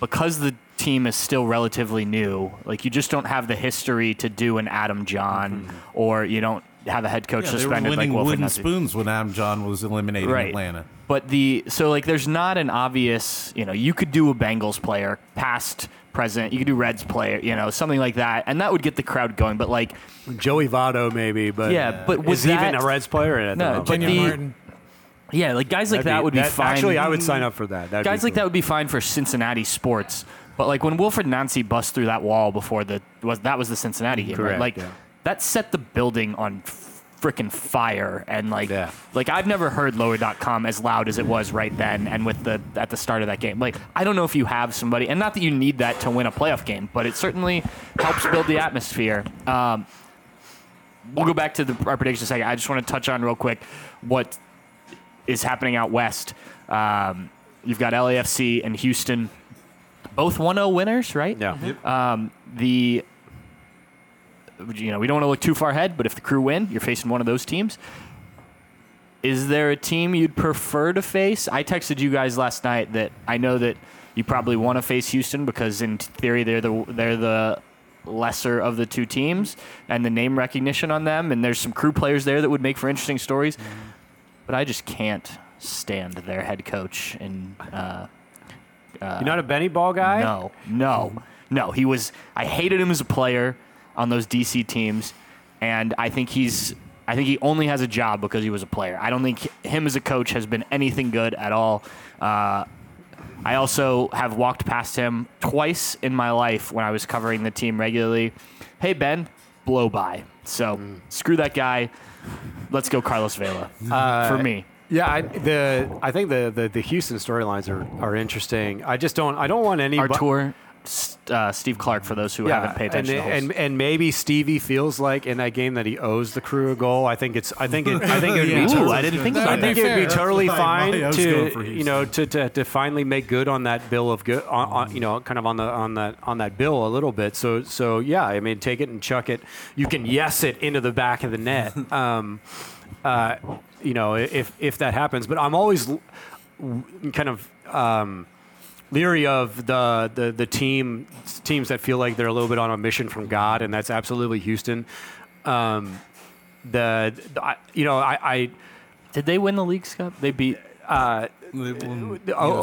because the team is still relatively new. Like you just don't have the history to do an Adam John, mm-hmm. or you don't have a head coach suspended. They were winning like wooden spoons when Adam John was eliminating Atlanta. But there's not an obvious. You know, you could do a Bengals player, past, present. You could do Reds player. You know, something like that, and that would get the crowd going. But like Joey Votto, maybe. But but was that, even a Reds player? No, Kenyon Martin. Yeah, like guys like that would be fine. Actually, I would sign up for that. Guys like that would be fine for Cincinnati sports. But like when Wilfried Nancy bust through that wall before that was the Cincinnati game, correct, right? Like that set the building on freaking fire, and like I've never heard Lower.com as loud as it was right then, and with at the start of that game. Like I don't know if you have somebody, and not that you need that to win a playoff game, but it certainly helps build the atmosphere. We'll go back to our predictions in a second. I just want to touch on real quick what is happening out west. You've got LAFC and Houston. Both 1-0 winners, right? Yeah. Mm-hmm. We don't want to look too far ahead, but if the Crew win, you're facing one of those teams. Is there a team you'd prefer to face? I texted you guys last night that I know that you probably want to face Houston because in theory they're the lesser of the two teams and the name recognition on them, and there's some Crew players there that would make for interesting stories. Mm-hmm. But I just can't stand their head coach and. You're not a Benny Ball guy? No. He was. I hated him as a player on those DC teams, and I think he only has a job because he was a player. I don't think him as a coach has been anything good at all. I also have walked past him twice in my life when I was covering the team regularly. Hey Ben, blow by. So screw that guy. Let's go Carlos Vela for me. Yeah, I think the Houston storylines are interesting. I don't want any Artur, Steve Clark for those who haven't paid attention. And maybe Stevie feels like in that game that he owes the Crew a goal. I think it would be totally fine to finally make good on that bill of good on that bill a little bit. So yeah, I mean take it and chuck it. You can yes it into the back of the net. If that happens, but I'm always kind of leery of the teams that feel like they're a little bit on a mission from God, and that's absolutely Houston. Did they win the League Cup? They beat US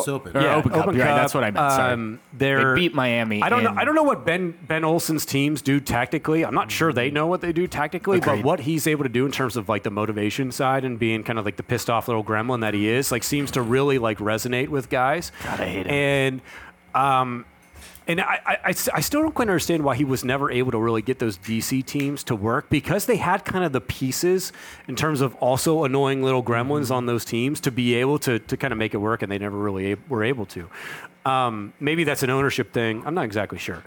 Open. Open Cup. Right, that's what I meant. Sorry. They beat Miami. I don't know what Ben Olsen's teams do tactically. I'm not sure they know what they do tactically, but what he's able to do in terms of like the motivation side and being kind of like the pissed off little gremlin that he is, like seems to really like resonate with guys. God, I hate it. And I still don't quite understand why he was never able to really get those DC teams to work because they had kind of the pieces in terms of also annoying little gremlins on those teams to be able to kind of make it work, and they never really were able to. Maybe that's an ownership thing. I'm not exactly sure.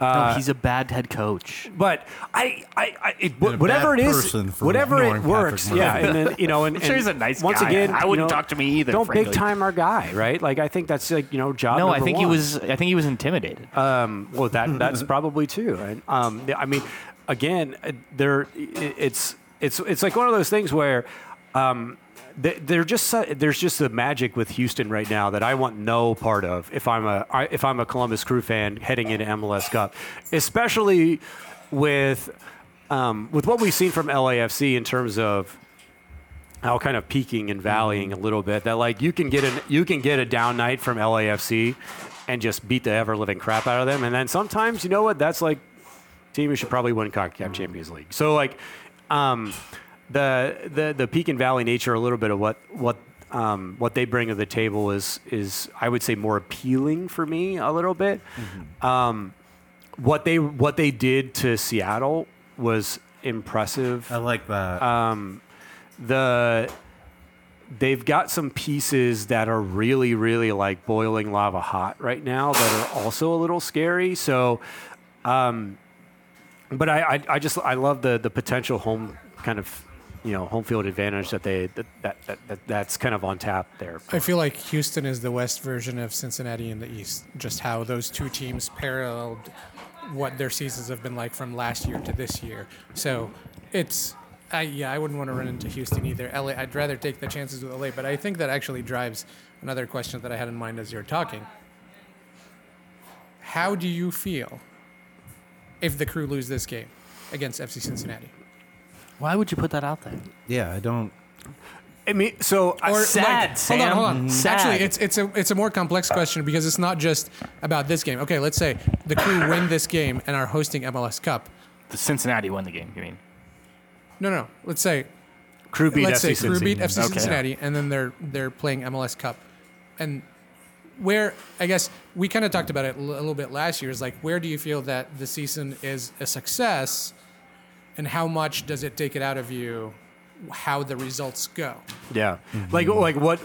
No, he's a bad head coach. But whatever it works. Yeah, and I'm sure he's a nice guy. Once again, I wouldn't talk to me either. Don't big time our guy, right? Like I think that's like job. No, I think he was intimidated. Well, that's probably too. Right? I mean, again, it's like one of those things where. There's just the magic with Houston right now that I want no part of if I'm a Columbus Crew fan heading into MLS Cup, especially with With what we've seen from LAFC in terms of how kind of peaking and valleying a little bit, that like you can get a down night from LAFC and just beat the ever living crap out of them, and then sometimes, you know what, that's like team who should probably win CONCACAF Champions League. So like the peak and valley nature a little bit of what they bring to the table is I would say more appealing for me a little bit. Mm-hmm. What they did to Seattle was impressive. I like that. They've got some pieces that are really, really like boiling lava hot right now that are also a little scary. So, but I love the potential home kind of, you know, home field advantage that's kind of on tap there. I feel like Houston is the West version of Cincinnati in the East. Just how those two teams paralleled what their seasons have been like from last year to this year. So it's. I wouldn't want to run into Houston either. LA, I'd rather take the chances with LA, but I think that actually drives another question that I had in mind as you were talking. How do you feel if the Crew lose this game against FC Cincinnati? Why would you put that out there? Yeah, I don't. I mean, so sad. Like, Sam. Hold on. Sad. Actually, it's a more complex question because it's not just about this game. Okay, let's say the Crew win this game and are hosting MLS Cup. The Cincinnati won the game. You mean? No. Let's say Crew beat FC Cincinnati, and then they're playing MLS Cup. And where, I guess, we kind of talked about it a little bit last year, is like, where do you feel that the season is a success, and how much does it take it out of you how the results go? Yeah. Mm-hmm. Like what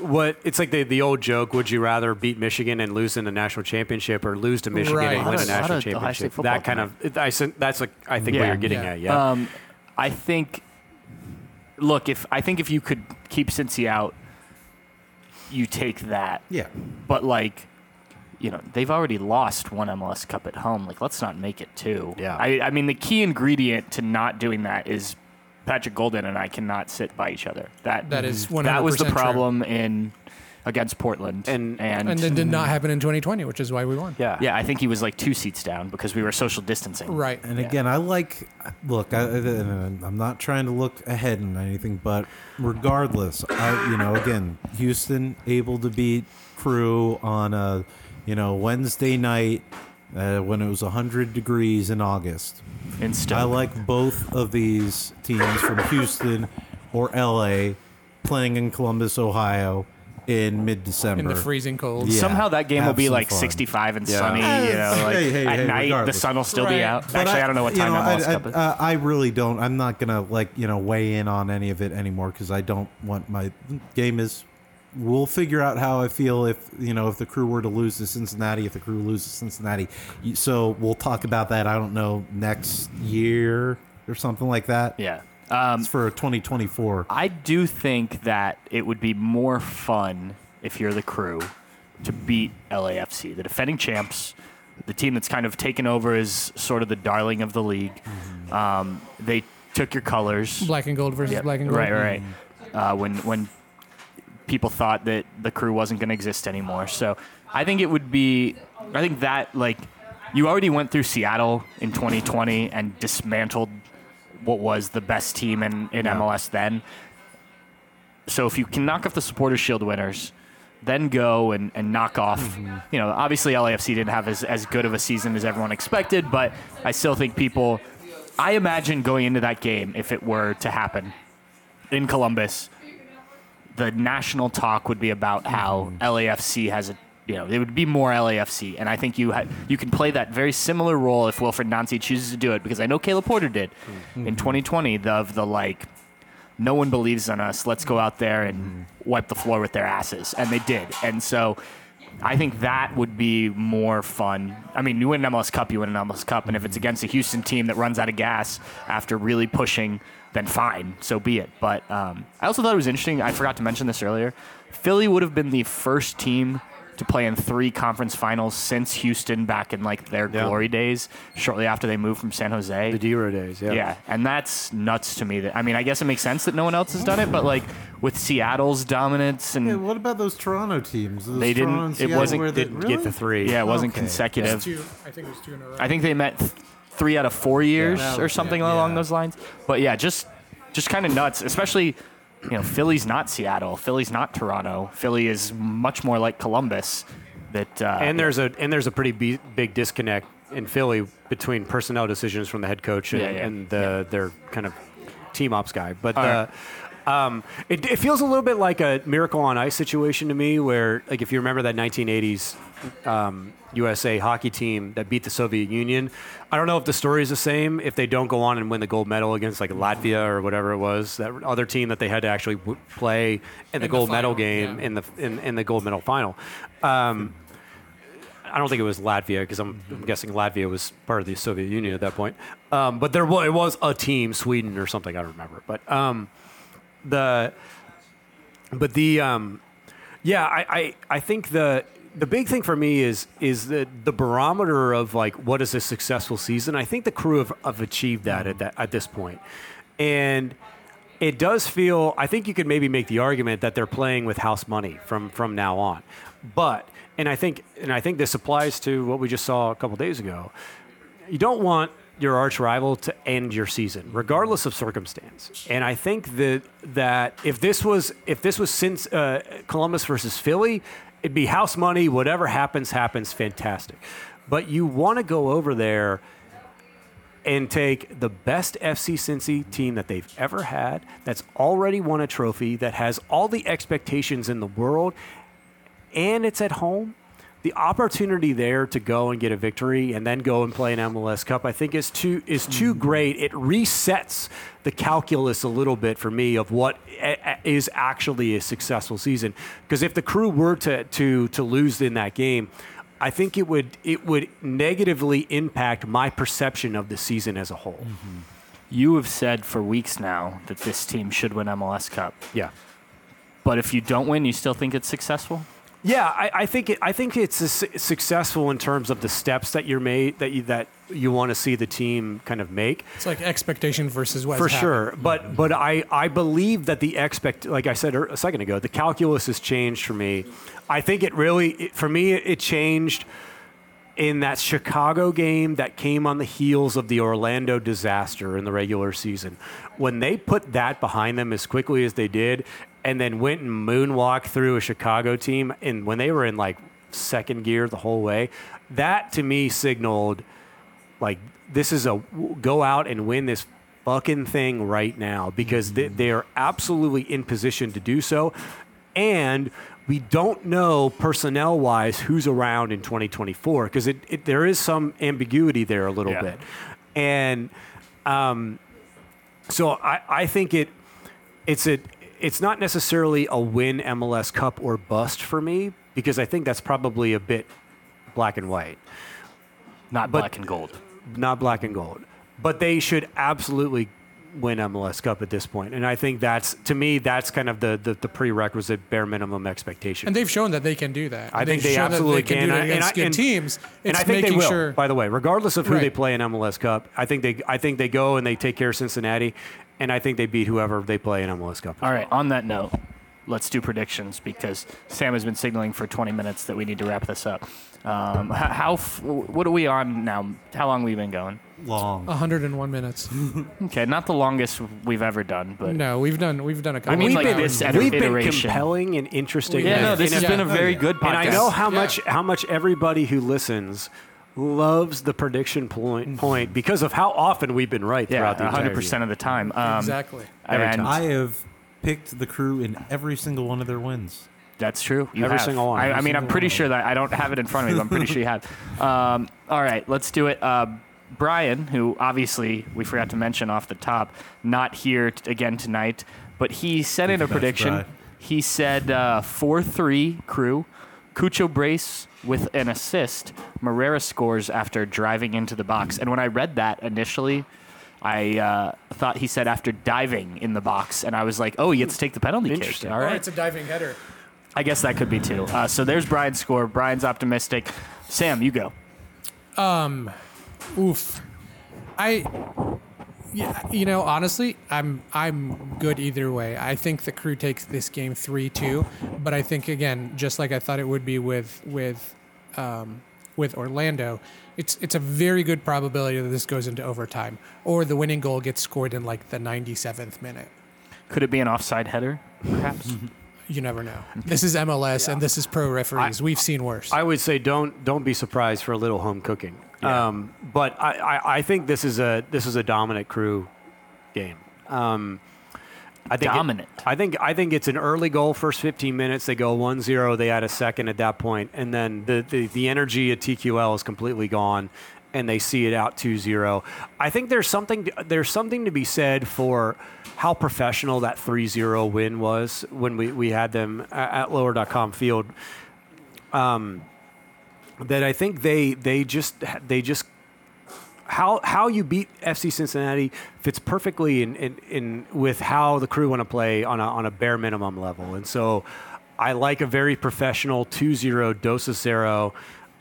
it's like the old joke, would you rather beat Michigan and lose in the national championship or lose to Michigan and win a national championship? That kind of, I think what you're getting at, yeah. I think, look, if you could keep Cincy out, you take that. Yeah. But like, you know, they've already lost one MLS Cup at home. Like, let's not make it two. Yeah. I mean, the key ingredient to not doing that is Patrick Golden and I cannot sit by each other. That is 100% that was the problem true. Against Portland. And it did not happen in 2020, which is why we won. Yeah. Yeah, I think he was like 2 seats down because we were social distancing. Right. And again, I'm not trying to look ahead in anything, but regardless, Houston able to beat Crew on a, Wednesday night when it was 100 degrees in August. I like both of these teams from Houston or LA playing in Columbus, Ohio. In mid-December. In the freezing cold. Yeah, somehow that game will be like fun. 65 and sunny. Night regardless. The sun will still be out. But Actually, I don't know what time MLS Cup is. I really don't. I'm not going to weigh in on any of it anymore because I don't want my game is. We'll figure out how I feel if the Crew were to lose to Cincinnati, So we'll talk about that, I don't know, next year or something like that. Yeah. It's for 2024. I do think that it would be more fun if you're the Crew to beat LAFC, the defending champs, the team that's kind of taken over as sort of the darling of the league. Mm-hmm. They took your colors. Black and gold versus black and gold. Right. When people thought that the Crew wasn't going to exist anymore. So I think it would be... I think that, you already went through Seattle in 2020 and dismantled... what was the best team in MLS then. So if you can knock off the Supporters Shield winners, then go and knock off, mm-hmm. Obviously LAFC didn't have as good of a season as everyone expected, but I still think I imagine going into that game, if it were to happen in Columbus, the national talk would be about how LAFC has it would be more LAFC, and I think you can play that very similar role if Wilfried Nancy chooses to do it, because I know Caleb Porter did in 2020 of no one believes in us, let's go out there and wipe the floor with their asses, and they did. And so I think that would be more fun. I mean, you win an MLS Cup, and if it's against a Houston team that runs out of gas after really pushing, then fine, so be it. But I also thought it was interesting, I forgot to mention this earlier, Philly would have been the first team to play in 3 conference finals since Houston back in their glory days, shortly after they moved from San Jose. The D-Row days, yeah. Yeah, and that's nuts to me. I guess it makes sense that no one else has done it, but with Seattle's dominance and... Hey, what about those Toronto teams? They didn't. It wasn't. Didn't get the 3. Yeah, it wasn't consecutive. It was 2. I think it was 2 in a row. I think they met 3 out of 4 years or something along those lines. But yeah, just kind of nuts, especially, you know, Philly's not Seattle. Philly's not Toronto. Philly is much more like Columbus. That there's a pretty big disconnect in Philly between personnel decisions from the head coach and their kind of team ops guy. But it feels a little bit like a Miracle on Ice situation to me, where, like, if you remember that 1980s USA hockey team that beat the Soviet Union, I don't know if the story is the same, if they don't go on and win the gold medal against, like, Latvia or whatever it was, that other team that they had to actually play in the gold medal game in the gold medal final. I don't think it was Latvia, because I'm guessing Latvia was part of the Soviet Union at that point. But it was a team, Sweden or something, I don't remember. But I think the big thing for me is the barometer of, like, what is a successful season. I think the Crew have achieved that at this point. And it does feel, I think you could maybe make the argument that they're playing with house money from now on. But, and I think this applies to what we just saw a couple days ago, you don't want your arch rival to end your season, regardless of circumstance. And I think that if this was since Columbus versus Philly, it'd be house money. Whatever happens, fantastic. But you want to go over there and take the best FC Cincy team that they've ever had, that's already won a trophy, that has all the expectations in the world, and it's at home. The opportunity there to go and get a victory and then go and play an MLS Cup, I think, is too great. It resets the calculus a little bit for me of what is actually a successful season. Because if the Crew were to lose in that game, I think it would negatively impact my perception of the season as a whole. Mm-hmm. You have said for weeks now that this team should win MLS Cup. Yeah. But if you don't win, you still think it's successful? Yeah, I think it's successful in terms of the steps that you're made that you want to see the team kind of make. It's like expectation versus what for sure. But I believe that like I said a second ago, the calculus has changed for me. I think it changed in that Chicago game that came on the heels of the Orlando disaster in the regular season. When they put that behind them as quickly as they did, and then went and moonwalked through a Chicago team, and when they were in, like, second gear the whole way, that to me signaled, like, this is a go out and win this fucking thing right now, because they are absolutely in position to do so, and we don't know personnel-wise who's around in 2024, because there is some ambiguity there a little bit, and so I think it's not necessarily a win MLS Cup or bust for me, because I think that's probably a bit black and white. Not black and gold. But they should absolutely win MLS Cup at this point. And I think that's kind of the prerequisite bare minimum expectation. And they've shown that they can do that. I think they absolutely can. Against good teams. And I think they will, by the way, regardless of who they play in MLS Cup. I think they go and they take care of Cincinnati. And I think they beat whoever they play in MLS Cup. All right, on that note, let's do predictions, because Sam has been signaling for 20 minutes that we need to wrap this up. What are we on now? How long have we been going? Long. 101 minutes. Okay, not the longest we've ever done, but no, we've done a couple. I mean, we've been compelling and interesting. Yeah, this has been a very good podcast. And I know how much everybody who listens loves the prediction point because of how often we've been right throughout the entire 100% of the time. Exactly. Every time. I have picked the Crew in every single one of their wins. That's true. Every single one. I'm pretty sure that I don't have it in front of me, but I'm pretty sure you have. All right, let's do it. Brian, who obviously we forgot to mention off the top, not here again tonight, but he sent in a prediction. Brian. He said 4-3 Crew. Cucho brace with an assist. Moreira scores after driving into the box. And when I read that initially, I thought he said after diving in the box. And I was like, oh, he gets to take the penalty kick. All right. It's a diving header. I guess that could be too. So there's Brian's score. Brian's optimistic. Sam, you go. Honestly, I'm good either way. I think the Crew takes this game 3-2, but I think, again, just like I thought it would be with with Orlando, it's a very good probability that this goes into overtime or the winning goal gets scored in like the 97th minute. Could it be an offside header, perhaps? You never know. This is MLS and this is pro referees. We've seen worse. I would say don't be surprised for a little home cooking. Yeah. But I think this is a dominant Crew game. I think dominant. I think it's an early goal. First 15 minutes, they go 1-0. They add a second at that point, and then the energy at TQL is completely gone, and they see it out 2-0. I think there's something to be said for how professional that 3-0 win was when we had them at Lower.com Field. That I think they just how you beat FC Cincinnati fits perfectly in with how the Crew want to play on a bare minimum level, and so I like a very professional 2-0 Docicero,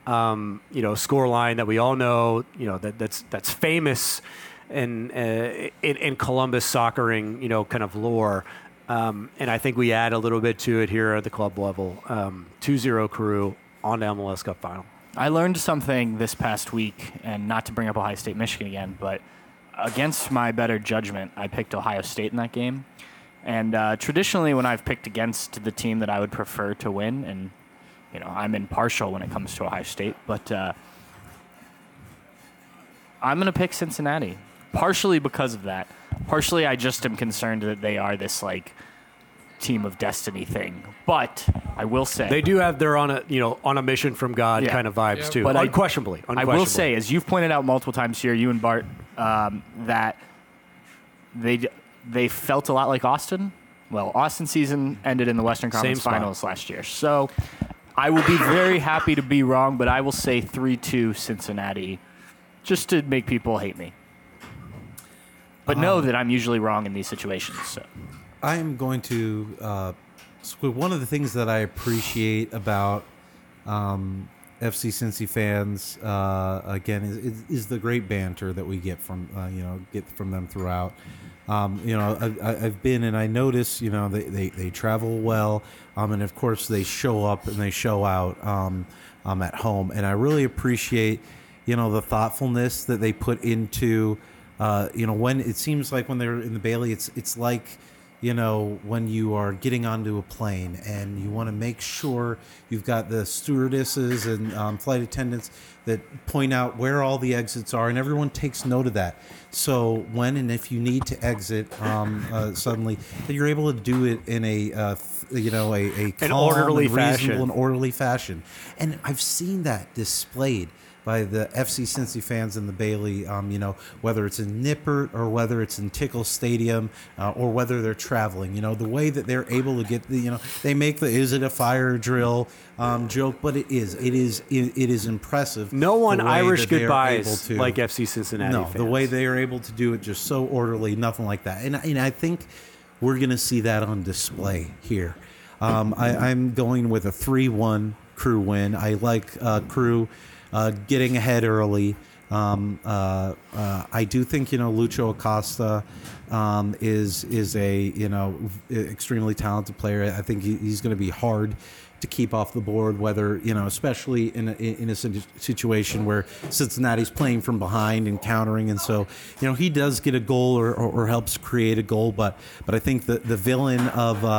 scoreline that we all know, that's famous in Columbus soccering, kind of lore. And I think we add a little bit to it here at the club level. 2-0 Crew on to MLS Cup final. I learned something this past week, and not to bring up Ohio State, Michigan again, but against my better judgment, I picked Ohio State in that game. And traditionally, when I've picked against the team that I would prefer to win, and I'm impartial when it comes to Ohio State, but I'm going to pick Cincinnati, partially because of that. Partially, I just am concerned that they are this team of destiny thing, but I will say they do have they're on a on a mission from God kind of vibes too. But unquestionably, I will say, as you've pointed out multiple times here, you and Bart, that they felt a lot like Austin. Well, Austin's season ended in the Western Conference Finals last year, so I will be very happy to be wrong, but I will say 3-2 Cincinnati, just to make people hate me. But know that I'm usually wrong in these situations. So. I am going to one of the things that I appreciate about FC Cincy fans again is the great banter that we get from them throughout. I've been and I notice they travel well, and of course they show up and they show out at home, and I really appreciate the thoughtfulness that they put into when it seems like when they're in the Bailey, it's like. When you are getting onto a plane and you want to make sure you've got the stewardesses and flight attendants that point out where all the exits are, and everyone takes note of that. So when and if you need to exit suddenly, that you're able to do it in a calm, orderly, reasonable, and orderly fashion. And I've seen that displayed by the FC Cincy fans in the Bailey, whether it's in Nippert or whether it's in Tickle Stadium or whether they're traveling, the way that they're able to get the, they make the "is it a fire drill" joke, but it is impressive. No one Irish goodbyes like FC Cincinnati. No, fans. The way they are able to do it just so orderly, nothing like that, and I think we're going to see that on display here. I'm going with a 3-1 Crew win. I like Crew. Getting ahead early. I do think Lucho Acosta is a extremely talented player. I think he's going to be hard to keep off the board, whether especially in a situation where Cincinnati's playing from behind and countering, and so he does get a goal or helps create a goal. But I think the villain of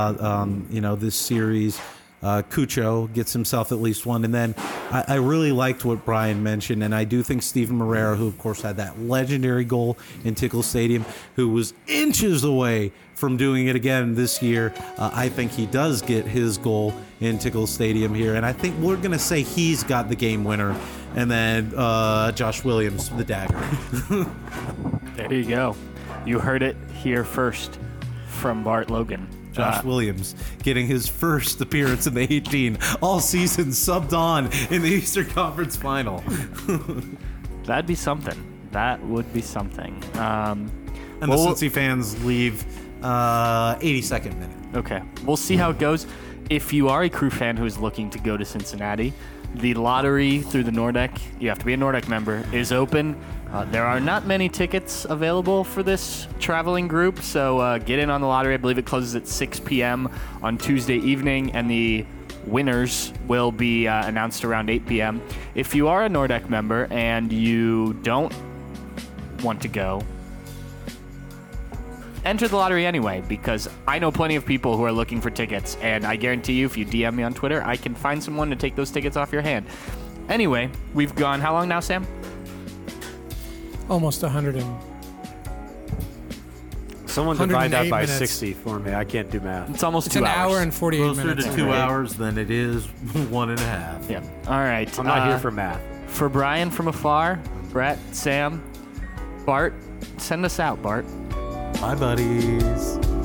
this series. Cucho gets himself at least one, and then I really liked what Brian mentioned, and I do think Steven Moreira, who of course had that legendary goal in Tickle Stadium, who was inches away from doing it again this year, I think he does get his goal in Tickle Stadium here, and I think we're going to say he's got the game winner, and then Josh Williams the dagger. There you go. You heard it here first from Bart Logan. Josh Williams getting his first appearance in the 18 all season, subbed on in the Eastern Conference Final. That'd be something. That would be something. And the Cincy fans leave 82nd minute. Okay. We'll see how it goes. If you are a Crew fan who is looking to go to Cincinnati, the lottery through the Nordec, you have to be a Nordec member, is open. There are not many tickets available for this traveling group, so get in on the lottery. I believe it closes at 6 p.m. on Tuesday evening, and the winners will be announced around 8 p.m. If you are a Nordeck member and you don't want to go, enter the lottery anyway, because I know plenty of people who are looking for tickets, and I guarantee you if you DM me on Twitter, I can find someone to take those tickets off your hand. Anyway, we've gone how long now, Sam? Almost 100 and... Someone divide that by 60 for me. I can't do math. It's almost 2 hours. It's an hour and 48 minutes. Closer to 2 hours than it is 1.5. Yeah. All right. I'm not here for math. For Brian from afar, Brett, Sam, Bart, send us out, Bart. Bye, buddies.